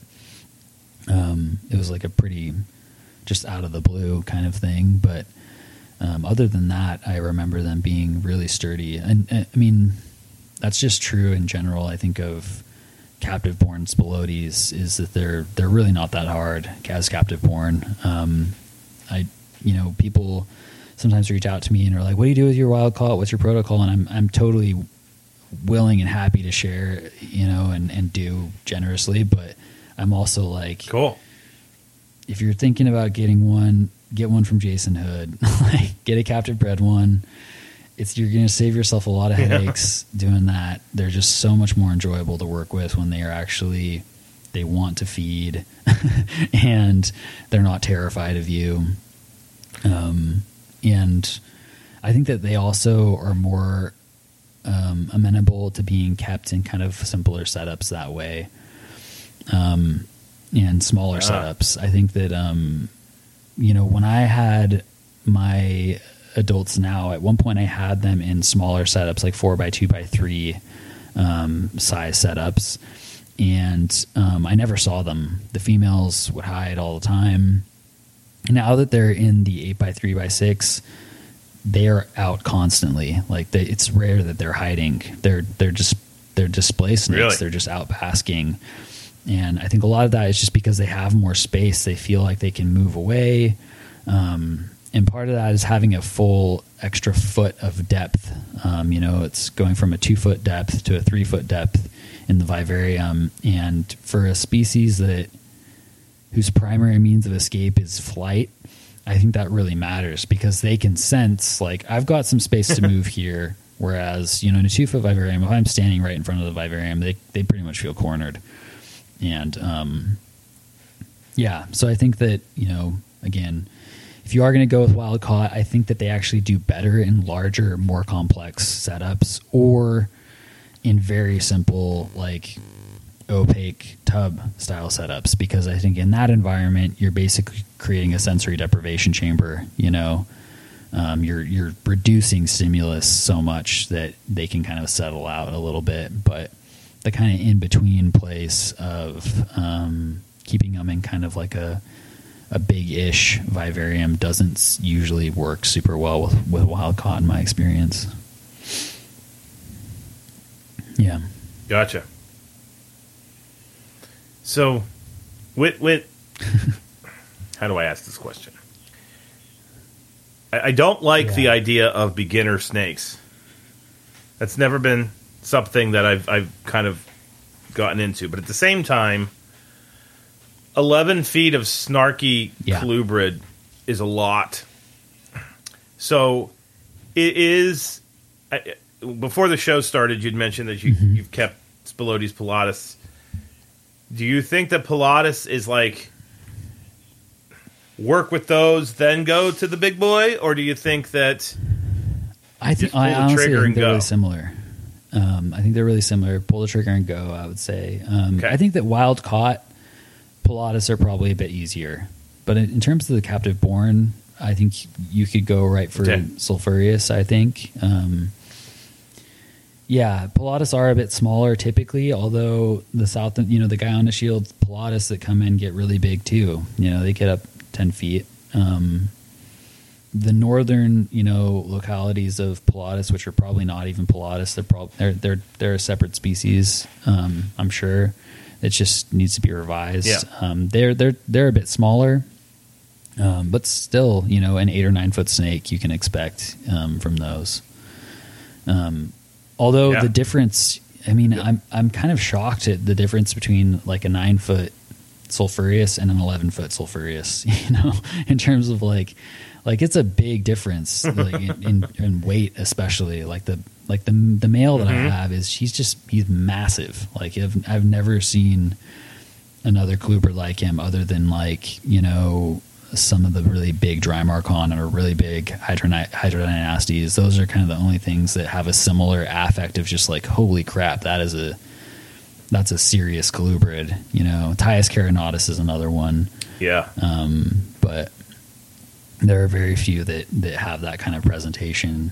um, it was like a pretty just out of the blue kind of thing. But um, other than that, I remember them being really sturdy. And, and I mean, that's just true in general, I think, of captive born Spilotes, is that they're they're really not that hard as captive born. Um, I you know people sometimes reach out to me and are like, "What do you do with your wild caught? What's your protocol?" And I'm I'm totally willing and happy to share, you know, and and do generously. But I'm also like, cool. If you're thinking about getting one, get one from Jason Hood. Like, get a captive bred one. It's, you're going to save yourself a lot of headaches yeah. doing that. They're just so much more enjoyable to work with when they are actually, they want to feed and they're not terrified of you. Um, and I think that they also are more um, amenable to being kept in kind of simpler setups that way. Um, and smaller yeah. setups. I think that, um, you know, when I had my adults now, at one point I had them in smaller setups, like four by two by three um, size setups. And um, I never saw them. The females would hide all the time. And now that they're in the eight by three by six, they are out constantly. Like they, it's rare that they're hiding. They're, they're just, they're displaced snakes. Really? They're just out basking. And I think a lot of that is just because they have more space. They feel like they can move away. Um, and part of that is having a full extra foot of depth. Um, you know, it's going from a two foot depth to a three foot depth in the vivarium. And for a species that whose primary means of escape is flight, I think that really matters because they can sense, like, I've got some space to move here. Whereas, you know, in a two foot vivarium, if I'm standing right in front of the vivarium, they, they pretty much feel cornered. And, um, yeah, so I think that, you know, again, if you are going to go with wild caught, I think that they actually do better in larger, more complex setups or in very simple, like, opaque tub style setups, because I think in that environment you're basically creating a sensory deprivation chamber. You know, um, you're you're reducing stimulus so much that they can kind of settle out a little bit. But the kind of in between place of um, keeping them in kind of like a a big ish vivarium doesn't usually work super well with, with wild caught in my experience. Yeah, gotcha. So, with, with how do I ask this question? I, I don't like yeah. the idea of beginner snakes. That's never been something that I've I've kind of gotten into. But at the same time, eleven feet of snarky yeah. colubrid is a lot. So it is. I, before the show started, you'd mentioned that you mm-hmm. you've kept Spilotes pilatus. Do you think that Pilatus is like work with those, then go to the big boy, or do you think that I think I honestly the think they're go? really similar. Um, I think they're really similar. Pull the trigger and go. I would say. Um, okay. I think that wild caught Pilatus are probably a bit easier, but in, in terms of the captive born, I think you could go right for okay. sulphureus. I think. Um, Yeah, Pilatus are a bit smaller typically, although the south, you know, the Guyana Shield Pilatus that come in get really big too. You know, they get up ten feet. Um, the northern, you know, localities of Pilatus, which are probably not even Pilatus, they're probably they're they're they're a separate species. Um, I'm sure it just needs to be revised. Yeah. Um, they're they're they're a bit smaller, um, but still, you know, an eight or nine foot snake you can expect um, from those. Um, Although yeah. the difference, I mean, yeah. I'm I'm kind of shocked at the difference between like a nine foot sulphureus and an eleven foot sulphureus. You know, in terms of like, like it's a big difference like in, in, in weight, especially like the like the the male that mm-hmm. I have is he's just he's massive. Like I've I've never seen another colubrid like him, other than like you know some of the really big Drymarchon or really big Hydrodynastes. Those are kind of the only things that have a similar affect of just like, holy crap, that is a, that's a serious colubrid, you know. Tyus carinatus is another one. Yeah. Um, but there are very few that, that have that kind of presentation.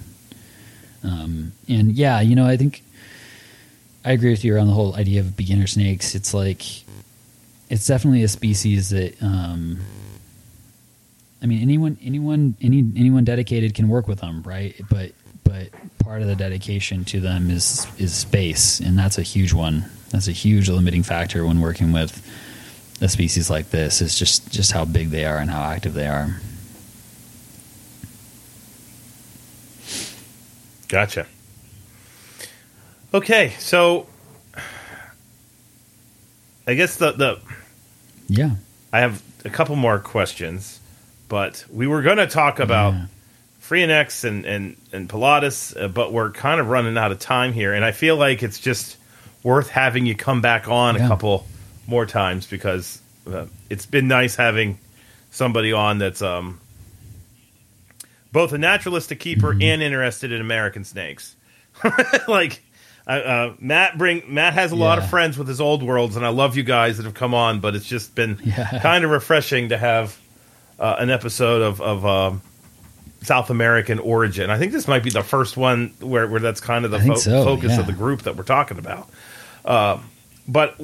Um, and yeah, you know, I think I agree with you around the whole idea of beginner snakes. It's like, it's definitely a species that, um, I mean, anyone, anyone, any, anyone dedicated can work with them, right? But, but part of the dedication to them is is space, and that's a huge one. That's a huge limiting factor when working with a species like this. It's just just how big they are and how active they are. Gotcha. Okay, so I guess the the yeah, I have a couple more questions. But we were going to talk about yeah. Phrynonax and, and, and Pilatus, uh, but we're kind of running out of time here. And I feel like it's just worth having you come back on yeah. a couple more times because uh, it's been nice having somebody on that's um, both a naturalist, a keeper, mm-hmm. and interested in American snakes. Like uh, uh, Matt bring Matt has a yeah. lot of friends with his old worlds, and I love you guys that have come on, but it's just been yeah. kind of refreshing to have Uh, an episode of, of um, South American origin. I think this might be the first one where, where that's kind of the fo- so, focus yeah. of the group that we're talking about. Uh, but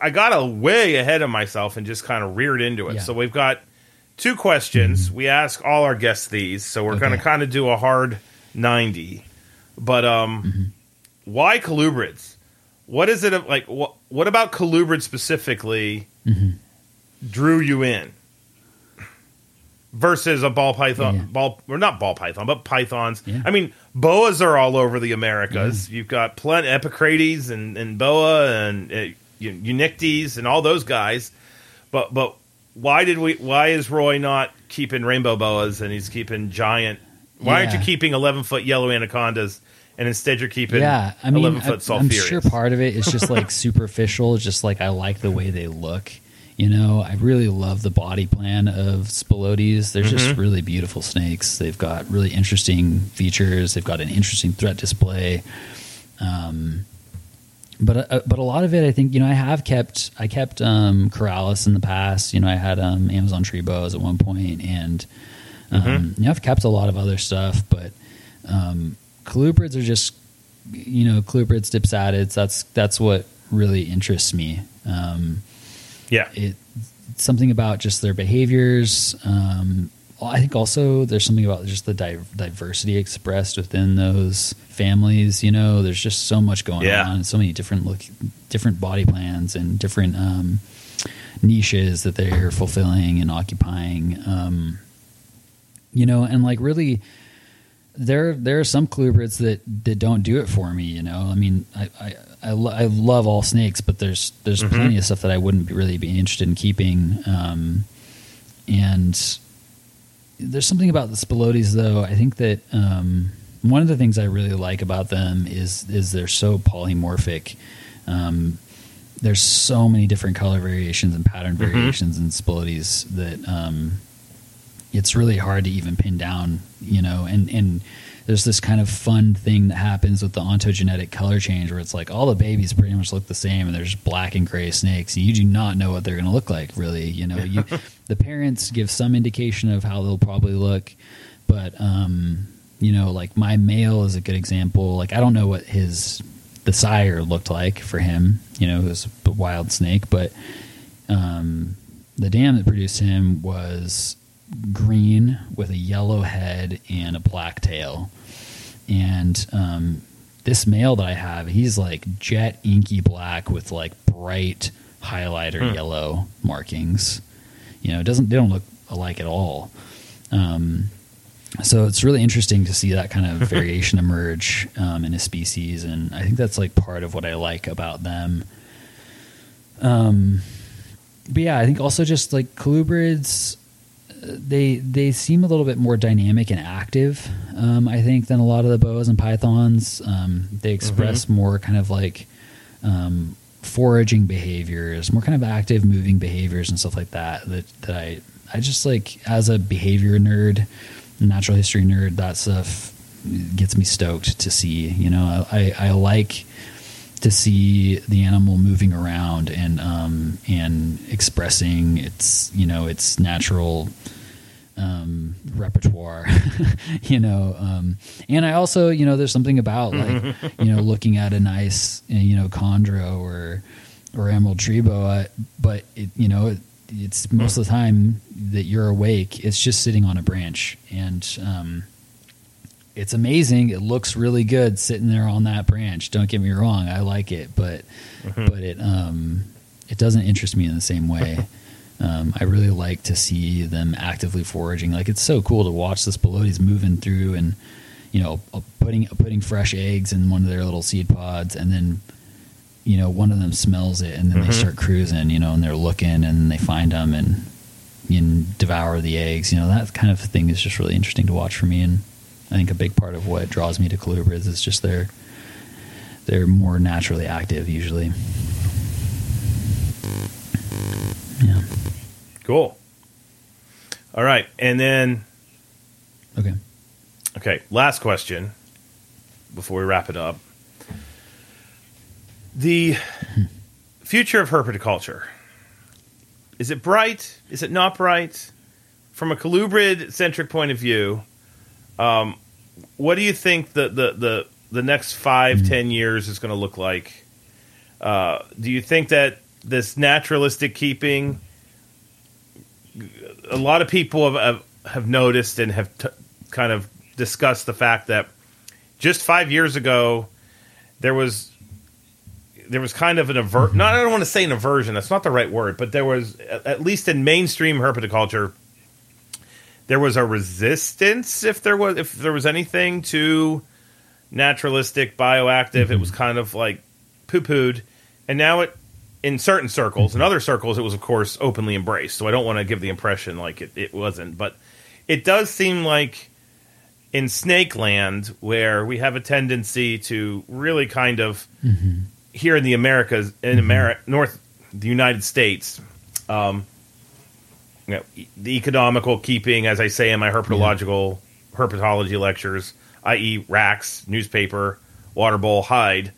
I got a way ahead of myself and just kind of reared into it. Yeah. So we've got two questions. Mm-hmm. We ask all our guests these, so we're okay. going to kind of do a hard ninety. But um, mm-hmm. why colubrids? What is it of, like? Wh- what about colubrids specifically mm-hmm. drew you in? versus a ball python, yeah. ball or not ball python, but pythons. Yeah. I mean, boas are all over the Americas. Yeah. You've got plenty Epicrates and, and boa and uh, Eunyctes and all those guys. But but why did we? Why is Roy not keeping rainbow boas and he's keeping giant? Why yeah. aren't you keeping eleven foot yellow anacondas? And instead you're keeping yeah, I mean, eleven-foot sulfurians. I'm sure part of it is just like superficial. Just like I like the way they look. You know, I really love the body plan of Spilotes. They're mm-hmm. just really beautiful snakes. They've got really interesting features. They've got an interesting threat display. Um, but uh, but a lot of it, I think, you know, I have kept I kept um, Corallus in the past. You know, I had um, Amazon tree boas at one point, and um, mm-hmm. you know, I've kept a lot of other stuff, but. Um, Colubrids are just, you know, colubrids, dipsatids. That's that's what really interests me. Um, yeah, it, it's something about just their behaviors. Um, I think also there's something about just the di- diversity expressed within those families. You know, there's just so much going yeah. on, and so many different look, different body plans, and different um, niches that they're fulfilling and occupying. Um, you know, and like really. There, there are some colubrids that, that don't do it for me, you know. I mean, I I, I, lo- I love all snakes, but there's there's mm-hmm. plenty of stuff that I wouldn't be really be interested in keeping. Um, and there's something about the Spilotes, though. I think that um, one of the things I really like about them is is they're so polymorphic. Um, there's so many different color variations and pattern mm-hmm. variations in Spilotes that. Um, It's really hard to even pin down, you know, and, and there's this kind of fun thing that happens with the ontogenetic color change where it's like all the babies pretty much look the same and they're just black and gray snakes. And you do not know what they're going to look like, really. You know, you, the parents give some indication of how they'll probably look, but, um, you know, like my male is a good example. Like I don't know what his the sire looked like for him, you know, it was a wild snake, but um, the dam that produced him was – green with a yellow head and a black tail. And um, this male that I have, he's like jet inky black with like bright highlighter hmm. yellow markings. You know, it doesn't, they don't look alike at all. Um, so it's really interesting to see that kind of variation emerge um, in a species. And I think that's like part of what I like about them. Um, but yeah, I think also just like colubrids, They they seem a little bit more dynamic and active, um, I think, than a lot of the boas and pythons. Um, they express mm-hmm. more kind of like um, foraging behaviors, more kind of active moving behaviors and stuff like that. That that I I just like as a behavior nerd, natural history nerd, that stuff gets me stoked to see. You know, I, I like to see the animal moving around and, um, and expressing its, you know, its natural, um, repertoire, you know? Um, and I also, you know, there's something about like, you know, looking at a nice, you know, chondro or, or emerald tree boa, but it, you know, it, it's most of the time that you're awake, it's just sitting on a branch and, um, it's amazing. It looks really good sitting there on that branch. Don't get me wrong. I like it, but, mm-hmm. but it, um, it doesn't interest me in the same way. um, I really like to see them actively foraging. Like it's so cool to watch the Spilotes moving through and, you know, putting, putting fresh eggs in one of their little seed pods. And then, you know, one of them smells it and then mm-hmm. they start cruising, you know, and they're looking and they find them and, and devour the eggs. You know, that kind of thing is just really interesting to watch for me. And, I think a big part of what draws me to colubrids is just they're they're more naturally active usually. Yeah. Cool. All right, and then okay, okay. Last question before we wrap it up: the future of herpetoculture. Is it bright? Is it not bright? From a colubrid centric point of view. Um, what do you think the, the, the, the next five, mm-hmm. ten years is going to look like? Uh, do you think that this naturalistic keeping, a lot of people have, have noticed and have t- kind of discussed the fact that just five years ago, there was there was kind of an aversion. No, I don't want to say an aversion. That's not the right word. But there was, at least in mainstream herpetoculture, there was a resistance, if there was if there was anything to naturalistic bioactive, mm-hmm. It was kind of like poo-pooed, and now it in certain circles, in other circles, it was of course openly embraced. So I don't want to give the impression like it, it wasn't, but it does seem like in snake land, where we have a tendency to really kind of mm-hmm. here in the Americas, in America, North the United States, um, you know, e- the economical keeping, as I say in my herpetological yeah. herpetology lectures, that is, racks, newspaper, water bowl, hide.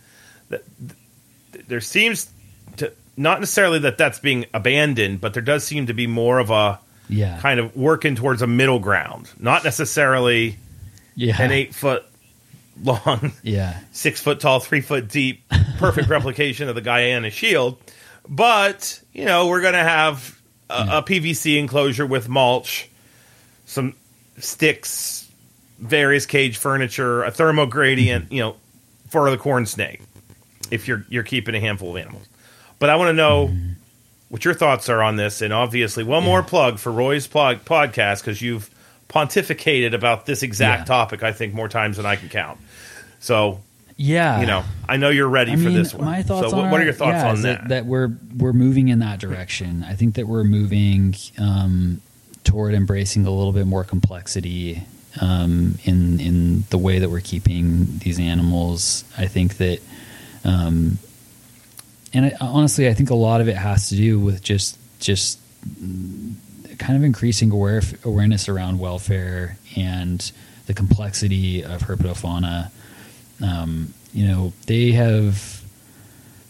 That, th- there seems to not necessarily that that's being abandoned, but there does seem to be more of a yeah. kind of working towards a middle ground, not necessarily. Yeah. An eight foot long, yeah. six foot tall, three foot deep, perfect replication of the Guyana Shield. But, you know, we're going to have a, yeah. a P V C enclosure with mulch, some sticks, various cage furniture, a thermogradient, mm-hmm. you know, for the corn snake, if you're you're keeping a handful of animals. But I want to know mm. what your thoughts are on this. And obviously, one yeah. more plug for Roy's plug podcast, because you've pontificated about this exact yeah. topic, I think, more times than I can count. So, yeah, you know, I know you're ready I for mean, this one. My thoughts so, on what, what are your thoughts yeah, on that? That we're we're moving in that direction. I think that we're moving um, toward embracing a little bit more complexity um, in in the way that we're keeping these animals. I think that, um, and I, honestly, I think a lot of it has to do with just just. kind of increasing aware, awareness around welfare and the complexity of herpetofauna. Um, you know, they have,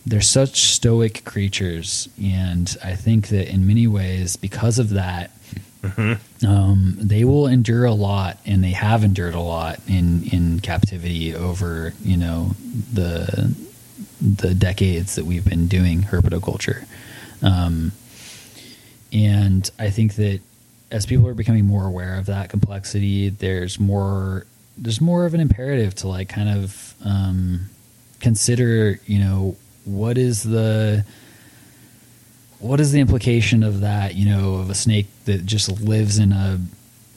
they're such stoic creatures. And I think that in many ways, because of that, mm-hmm. um, they will endure a lot, and they have endured a lot in, in captivity over, you know, the, the decades that we've been doing herpetoculture. Um, And I think that as people are becoming more aware of that complexity, there's more there's more of an imperative to like kind of um, consider, you know, what is the what is the implication of that, you know, of a snake that just lives in a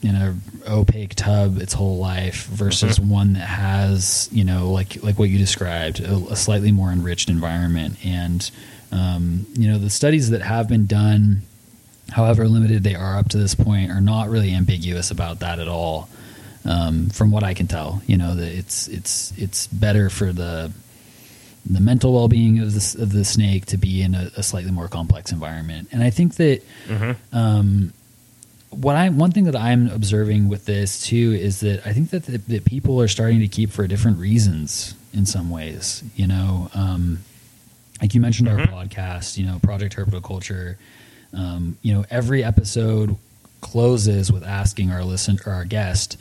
in a opaque tub its whole life versus mm-hmm. one that has, you know, like like what you described, a, a slightly more enriched environment. And um, you know, the studies that have been done, however limited they are up to this point, are not really ambiguous about that at all. Um, from what I can tell, you know, that it's, it's, it's better for the, the mental well-being of the, of the snake to be in a, a slightly more complex environment. And I think that, mm-hmm. um, what I, one thing that I'm observing with this too, is that I think that, the, that people are starting to keep for different reasons in some ways, you know, um, like you mentioned mm-hmm. our podcast, you know, Project Herpetoculture. Um, you know, every episode closes with asking our listener or our guest,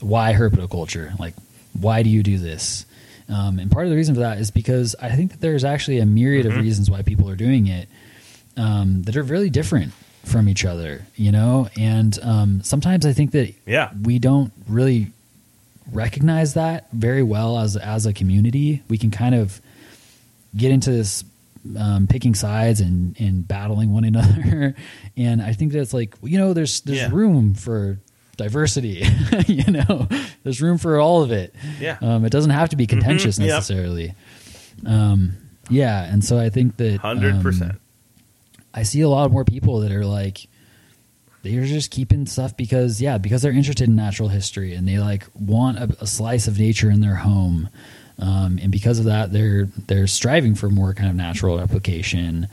why herpetoculture? Like, why do you do this? Um, and part of the reason for that is because I think that there's actually a myriad mm-hmm. of reasons why people are doing it, um, that are really different from each other, you know? And, um, sometimes I think that yeah. we don't really recognize that very well as, as a community. We can kind of get into this, Um, picking sides and, and battling one another. And I think that's like, you know, there's, there's yeah. room for diversity, you know, there's room for all of it. Yeah. Um, it doesn't have to be contentious mm-hmm. necessarily. Yep. Um, yeah. And so I think that one hundred percent um, I see a lot more people that are like, they're just keeping stuff because yeah, because they're interested in natural history and they like want a, a slice of nature in their home. Um, and because of that, they're, they're striving for more kind of natural replication.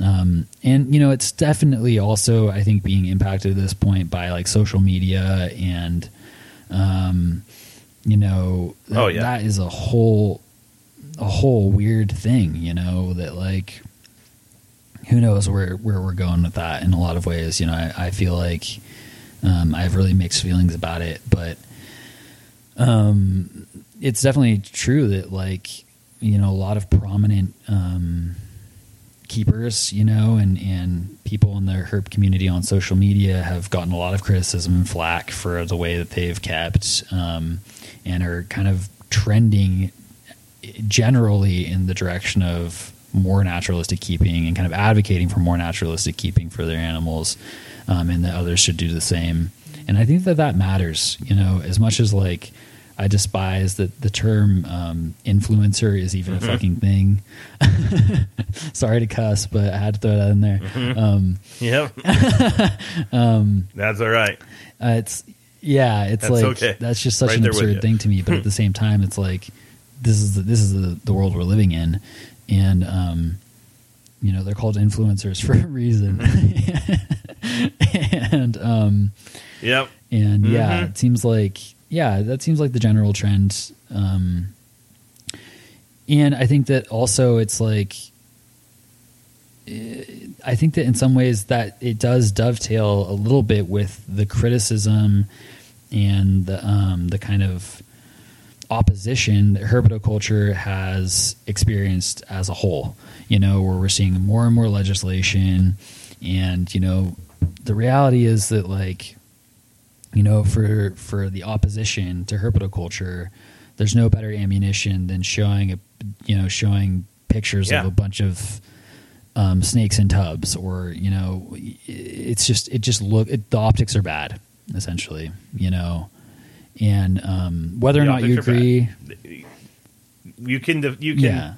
Um, and you know, it's definitely also, I think, being impacted at this point by like social media and, um, you know, th- oh, yeah. that is a whole, a whole weird thing, you know, that like, who knows where, where we're going with that in a lot of ways. You know, I, I feel like, um, I have really mixed feelings about it, but, um, it's definitely true that like, you know, a lot of prominent, um, keepers, you know, and, and people in the herp community on social media have gotten a lot of criticism and flack for the way that they've kept, um, and are kind of trending generally in the direction of more naturalistic keeping and kind of advocating for more naturalistic keeping for their animals. Um, and that others should do the same. And I think that that matters, you know, as much as like I despise that the term um, influencer is even mm-hmm. a fucking thing. Sorry to cuss, but I had to throw that in there. Mm-hmm. Um, yep. um, that's all right. Uh, it's yeah, it's that's like okay. that's just such right an absurd thing to me. But at the same time, it's like this is the, this is the, the world we're living in, and um, you know they're called influencers for a reason. and um, yep. And mm-hmm. yeah, it seems like. Yeah, that seems like the general trend. Um, and I think that also it's like, I think that in some ways that it does dovetail a little bit with the criticism and the, um, the kind of opposition that herpetoculture has experienced as a whole, you know, where we're seeing more and more legislation. And, you know, the reality is that like, you know, for for the opposition to herpetoculture, there's no better ammunition than showing a, you know, showing pictures yeah. of a bunch of um, snakes in tubs, or you know, it's just it just look it, the optics are bad, essentially, you know, and um, whether the or not you agree, you can you can yeah,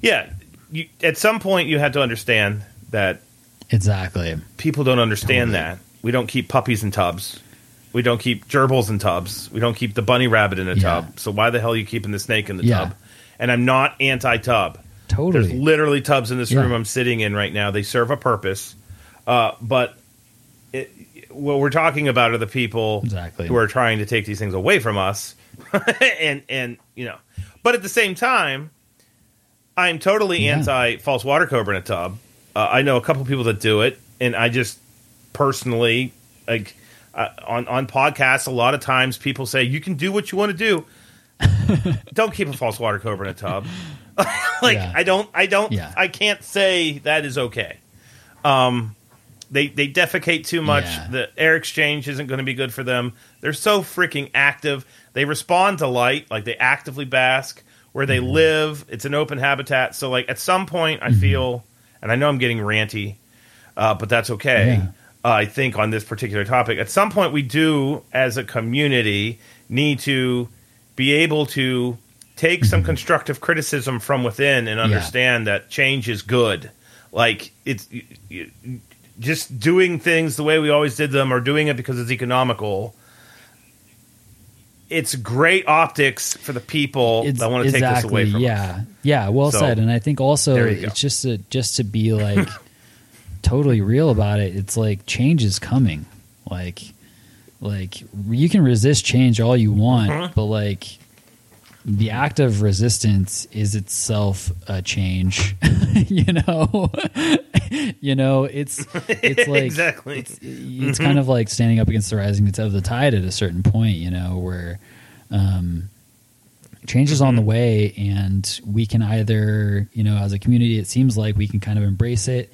yeah you, at some point you have to understand that exactly people don't understand totally. that. We don't keep puppies in tubs. We don't keep gerbils in tubs. We don't keep the bunny rabbit in a yeah. tub. So why the hell are you keeping the snake in the yeah. tub? And I'm not anti-tub. Totally. There's literally tubs in this yeah. room I'm sitting in right now. They serve a purpose. Uh, but it, what we're talking about are the people exactly. who are trying to take these things away from us. and, and, you know. But at the same time, I'm totally yeah. anti-false water cobra in a tub. Uh, I know a couple people that do it, and I just... personally, like uh, on on podcasts, a lot of times people say you can do what you want to do. Don't keep a false water cobra in a tub. like yeah. I don't, I don't, yeah. I can't say that is okay. Um, they they defecate too much. Yeah. The air exchange isn't going to be good for them. They're so freaking active. They respond to light, like they actively bask where they mm-hmm. live. It's an open habitat, so like at some point, I mm-hmm. feel, and I know I'm getting ranty, uh, but that's okay. Yeah. Uh, I think on this particular topic, at some point we do, as a community, need to be able to take some mm-hmm. constructive criticism from within and understand yeah. that change is good. Like, it's you, you, just doing things the way we always did them or doing it because it's economical. It's great optics for the people it's, that want to exactly, take this away from yeah. us. Yeah, well so, said. And I think also it's just to, just to be like... totally real about it. It's like change is coming. Like, like you can resist change all you want, uh-huh. but like the act of resistance is itself a change. you know, you know, it's it's like exactly. It's, it's mm-hmm. kind of like standing up against the rising of the tide at a certain point. You know, where um, change is mm-hmm. on the way, and we can either, you know, as a community, it seems like we can kind of embrace it.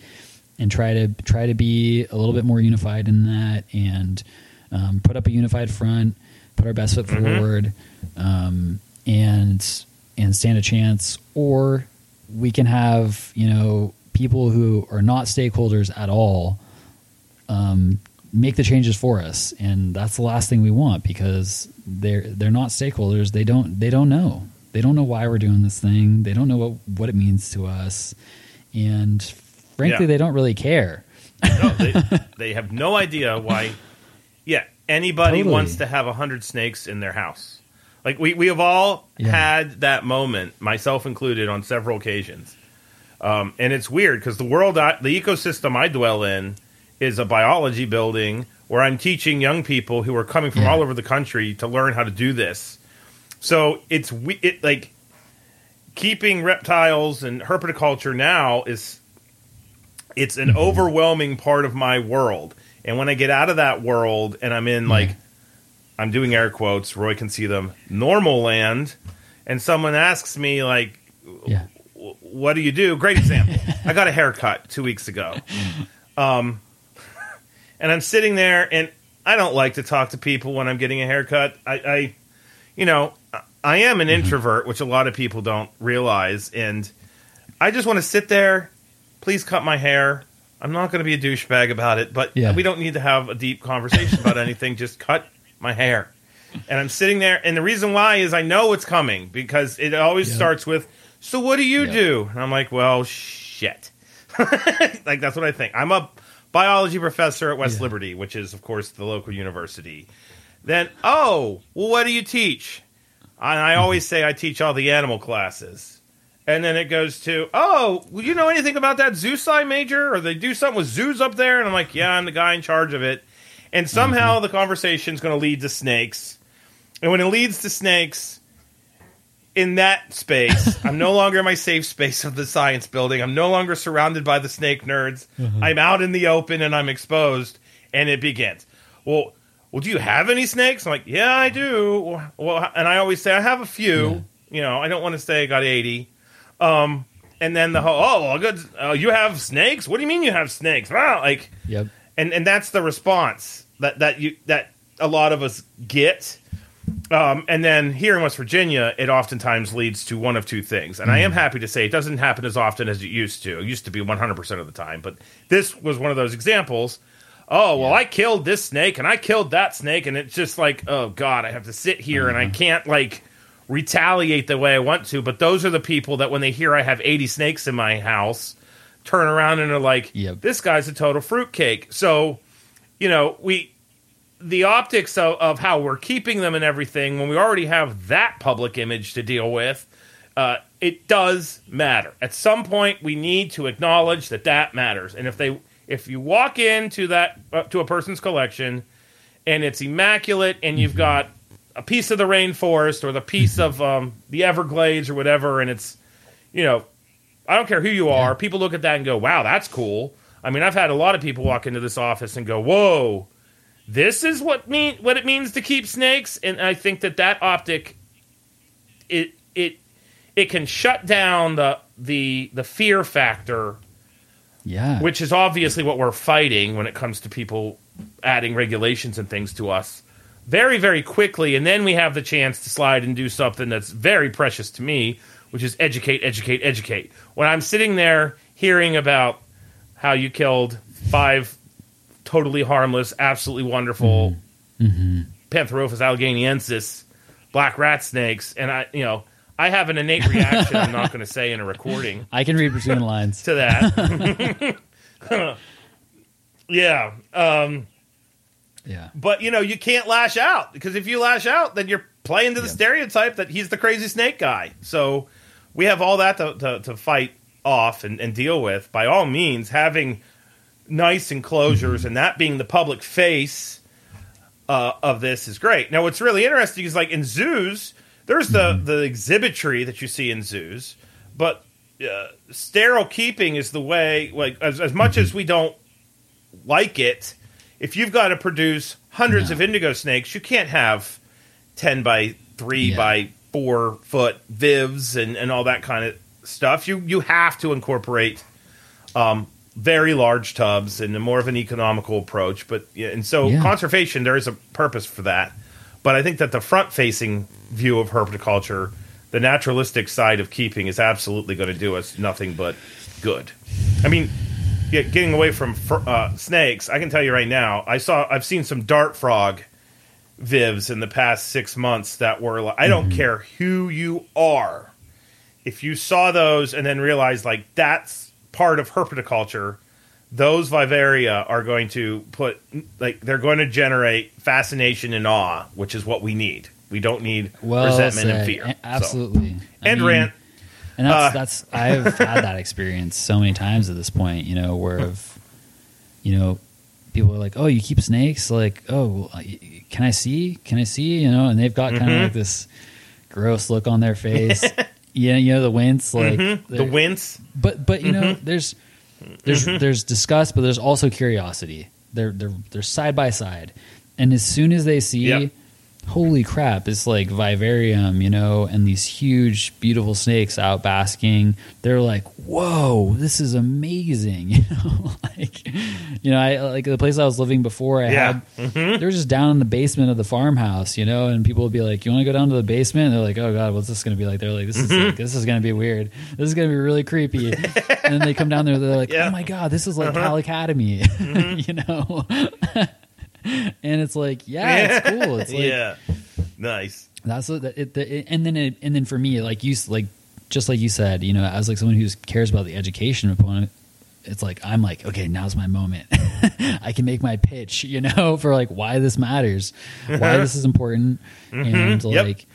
And try to try to be a little bit more unified in that, and um, put up a unified front, put our best foot mm-hmm. forward, um, and and stand a chance. Or we can have, you know, people who are not stakeholders at all um, make the changes for us, and that's the last thing we want, because they're they're not stakeholders. They don't they don't know they don't know why we're doing this thing. They don't know what what it means to us, and. Frankly, yeah. they don't really care. no, they, they have no idea why. Yeah, anybody totally. wants to have a hundred snakes in their house. Like we, we have all yeah. had that moment, myself included, on several occasions. Um, and it's weird because the world, I, the ecosystem I dwell in, is a biology building where I'm teaching young people who are coming from yeah. all over the country to learn how to do this. So it's it like keeping reptiles and herpetoculture now is. It's an mm-hmm. overwhelming part of my world. And when I get out of that world and I'm in, mm-hmm. like, I'm doing air quotes, Roy can see them, normal land, and someone asks me, like, yeah. w- what do you do? Great example. I got a haircut two weeks ago. Um, and I'm sitting there, and I don't like to talk to people when I'm getting a haircut. I, I you know, I am an mm-hmm. introvert, which a lot of people don't realize. And I just want to sit there. Please cut my hair. I'm not going to be a douchebag about it, but yeah. we don't need to have a deep conversation about anything. Just cut my hair. And I'm sitting there, and the reason why is I know it's coming, because it always yeah. starts with, so what do you yeah. do? And I'm like, well, shit. Like, that's what I think. I'm a biology professor at West yeah. Liberty, which is, of course, the local university. Then, oh, well, what do you teach? And I always say I teach all the animal classes. And then it goes to, oh, well, you know anything about that zoo sci major? Or they do something with zoos up there? And I'm like, yeah, I'm the guy in charge of it. And somehow mm-hmm. the conversation's going to lead to snakes. And when it leads to snakes, in that space, I'm no longer in my safe space of the science building. I'm no longer surrounded by the snake nerds. Mm-hmm. I'm out in the open, and I'm exposed. And it begins. Well, well, do you have any snakes? I'm like, yeah, I do. Well, and I always say, I have a few. Yeah. You know, I don't want to say I got eighty. Um, and then the whole, oh, good, uh, you have snakes? What do you mean you have snakes? Wow, like, yep. And and that's the response that that you that a lot of us get. Um, and then here in West Virginia, it oftentimes leads to one of two things. And mm. I am happy to say it doesn't happen as often as it used to. It used to be one hundred percent of the time. But this was one of those examples. Oh, well, yeah. I killed this snake and I killed that snake. And it's just like, oh, God, I have to sit here mm-hmm. and I can't, like, retaliate the way I want to. But those are the people that when they hear I have eighty snakes in my house, turn around and are like, yep. this guy's a total fruitcake. So, you know, we the optics of, of how we're keeping them and everything, when we already have that public image to deal with, uh, it does matter. At some point, we need to acknowledge that that matters. And if they, if you walk into that uh, to a person's collection and it's immaculate and you've got a piece of the rainforest or the piece of um, the Everglades or whatever, and it's, you know, I don't care who you are. Yeah. People look at that and go, wow, that's cool. I mean, I've had a lot of people walk into this office and go, whoa, this is what mean what it means to keep snakes. And I think that that optic, it it it can shut down the the the fear factor, yeah, which is obviously what we're fighting when it comes to people adding regulations and things to us very, very quickly. And then we have the chance to slide and do something that's very precious to me, which is educate, educate, educate. When I'm sitting there hearing about how you killed five totally harmless, absolutely wonderful mm-hmm. Pantherophis allegheniensis black rat snakes, and I, you know, I have an innate reaction I'm not going to say in a recording. I can read between the lines to that. yeah, um, yeah. But you know, you can't lash out, because if you lash out, then you're playing to the yeah. stereotype that he's the crazy snake guy. So we have all that to, to, to fight off and, and deal with. By all means, having nice enclosures mm-hmm. and that being the public face uh, of this is great. Now, what's really interesting is, like, in zoos, there's the, mm-hmm. the exhibitry that you see in zoos, but uh, sterile keeping is the way, like, as, as much as we don't like it, if you've got to produce hundreds yeah. of indigo snakes, you can't have ten by three yeah. by four foot vivs and, and all that kind of stuff. You you have to incorporate um, very large tubs and more of an economical approach. But and so yeah. conservation, there is a purpose for that. But I think that the front facing view of herpetoculture, the naturalistic side of keeping, is absolutely going to do us nothing but good. I mean, yeah, getting away from uh, snakes, I can tell you right now, I saw I've seen some dart frog vivs in the past six months that were like, I don't mm-hmm. care who you are. If you saw those and then realized, like, that's part of herpetoculture, those vivaria are going to put, like, they're going to generate fascination and awe, which is what we need. We don't need well resentment said. and fear. Absolutely. So. And mean, rant. And that's, uh, that's, I've had that experience so many times at this point, you know, where, I've, you know, people are like, oh, you keep snakes? Like, oh, can I see? Can I see? You know, and they've got kind mm-hmm. of like this gross look on their face. Yeah, you know, the wince, like mm-hmm. the wince. But but you mm-hmm. know, there's there's mm-hmm. there's disgust, but there's also curiosity. They're they're they're side by side, and as soon as they see yep. holy crap, it's like vivarium, you know, and these huge, beautiful snakes out basking. They're like, whoa, this is amazing. You know, like, you know, I like the place I was living before I yeah. had, mm-hmm. they were just down in the basement of the farmhouse, you know, and people would be like, you want to go down to the basement? And they're like, oh God, what's this going to be like? They're like, this is mm-hmm. like, this is going to be weird. This is going to be really creepy. And then they come down there, they're like, yeah. oh my God, this is like uh-huh. Cal Academy, mm-hmm. you know? And it's like, yeah, it's cool. It's like, yeah, nice. That's what it, it, and then it, and then for me, like you, like just like you said, you know, as like someone who cares about the education opponent, it's like I'm like, okay, now's my moment. I can make my pitch, you know, for like why this matters, why this is important, mm-hmm. and like, yep.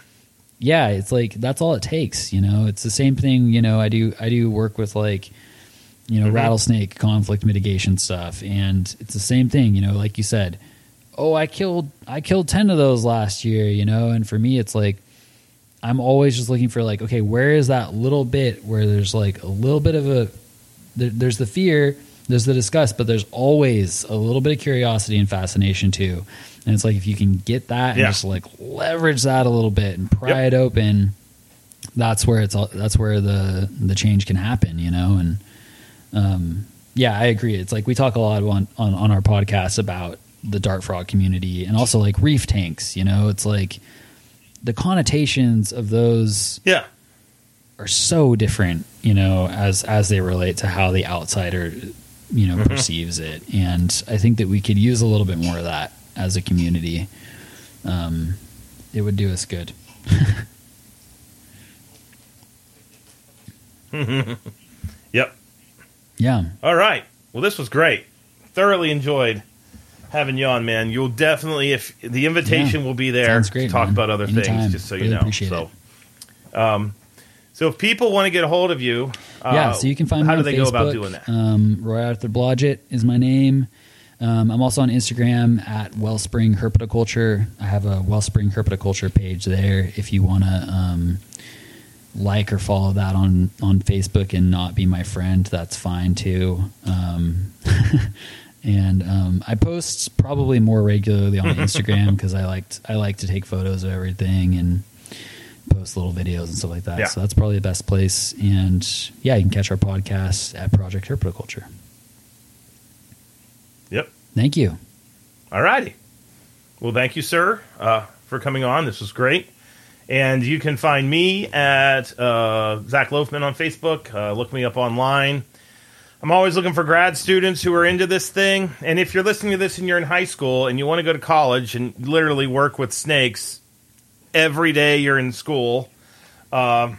yeah, it's like that's all it takes, you know. It's the same thing, you know. I do, I do work with like. You know, mm-hmm. rattlesnake conflict mitigation stuff. And it's the same thing, you know, like you said, oh, I killed, I killed ten of those last year, you know? And for me, it's like, I'm always just looking for like, okay, where is that little bit where there's like a little bit of a, there, there's the fear, there's the disgust, but there's always a little bit of curiosity and fascination too. And it's like, if you can get that and yeah. just like leverage that a little bit and pry yep. it open, that's where it's all, that's where the, the change can happen, you know? And, Um, yeah, I agree. It's like we talk a lot on, on, on our podcast about the dart frog community and also like reef tanks, you know, it's like the connotations of those yeah. are so different, you know, as, as they relate to how the outsider, you know, mm-hmm. perceives it. And I think that we could use a little bit more of that as a community. Um, it would do us good. Yep. Yeah. All right. Well, this was great. Thoroughly enjoyed having you on, man. You'll definitely, if the invitation yeah. will be there great, to talk man. about other Anytime. things, just so really you know. So, um, so if people want to get a hold of you, uh, yeah, so you can find how me on do they Facebook. Go about doing that? Um, Roy Arthur Blodgett is my name. Um, I'm also on Instagram at Wellspring Herpetoculture. I have a Wellspring Herpetoculture page there if you want to. Um, like or follow that on, on Facebook and not be my friend. That's fine too. Um, and, um, I post probably more regularly on Instagram cause I liked, I like to take photos of everything and post little videos and stuff like that. Yeah. So that's probably the best place. And yeah, you can catch our podcast at Project Herpetoculture. Yep. Thank you. All righty. Well, thank you, sir, uh, for coming on. This was great. And you can find me at uh, Zach Loafman on Facebook. Uh, look me up online. I'm always looking for grad students who are into this thing. And if you're listening to this and you're in high school and you want to go to college and literally work with snakes every day you're in school, uh,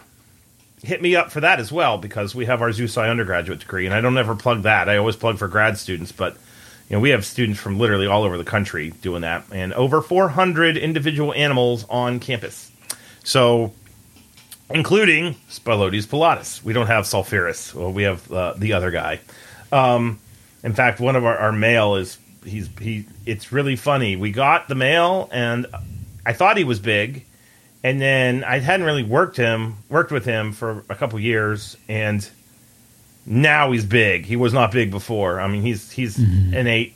hit me up for that as well because we have our ZooSci undergraduate degree. And I don't ever plug that. I always plug for grad students. But you know, we have students from literally all over the country doing that. And over four hundred individual animals on campus. So, including Spilotes pilatus. We don't have sulphureus. Well, we have uh, the other guy. Um, in fact, one of our, our male is, he's he. It's really funny. We got the male, and I thought he was big. And then I hadn't really worked him, worked with him for a couple years, and now he's big. He was not big before. I mean, he's, he's mm-hmm. an eight,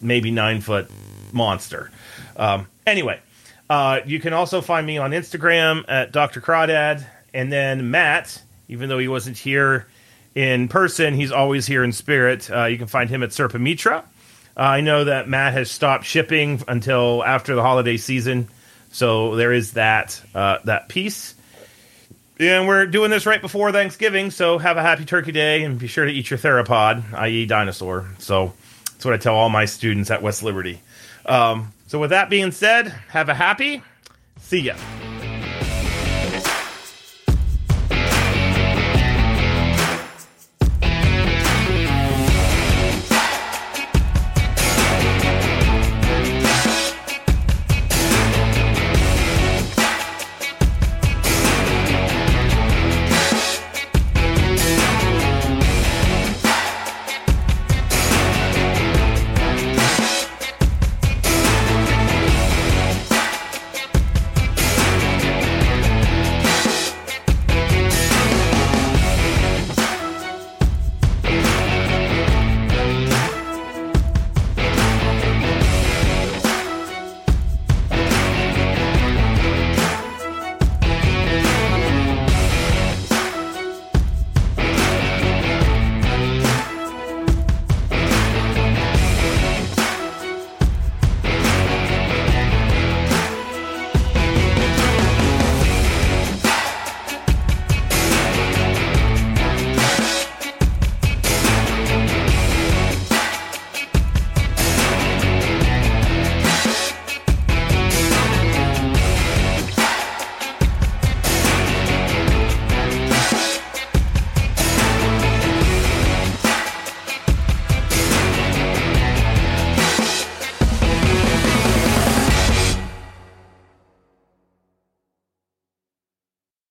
maybe nine-foot monster. Um, anyway. Uh, you can also find me on Instagram at Doctor Crawdad. And then Matt, even though he wasn't here in person, he's always here in spirit. Uh, you can find him at Serpomitra. Uh, I know that Matt has stopped shipping until after the holiday season. So there is that, uh, that piece. And we're doing this right before Thanksgiving. So have a happy turkey day and be sure to eat your theropod, that is dinosaur. So that's what I tell all my students at West Liberty. Um, So with that being said, have a happy, see ya.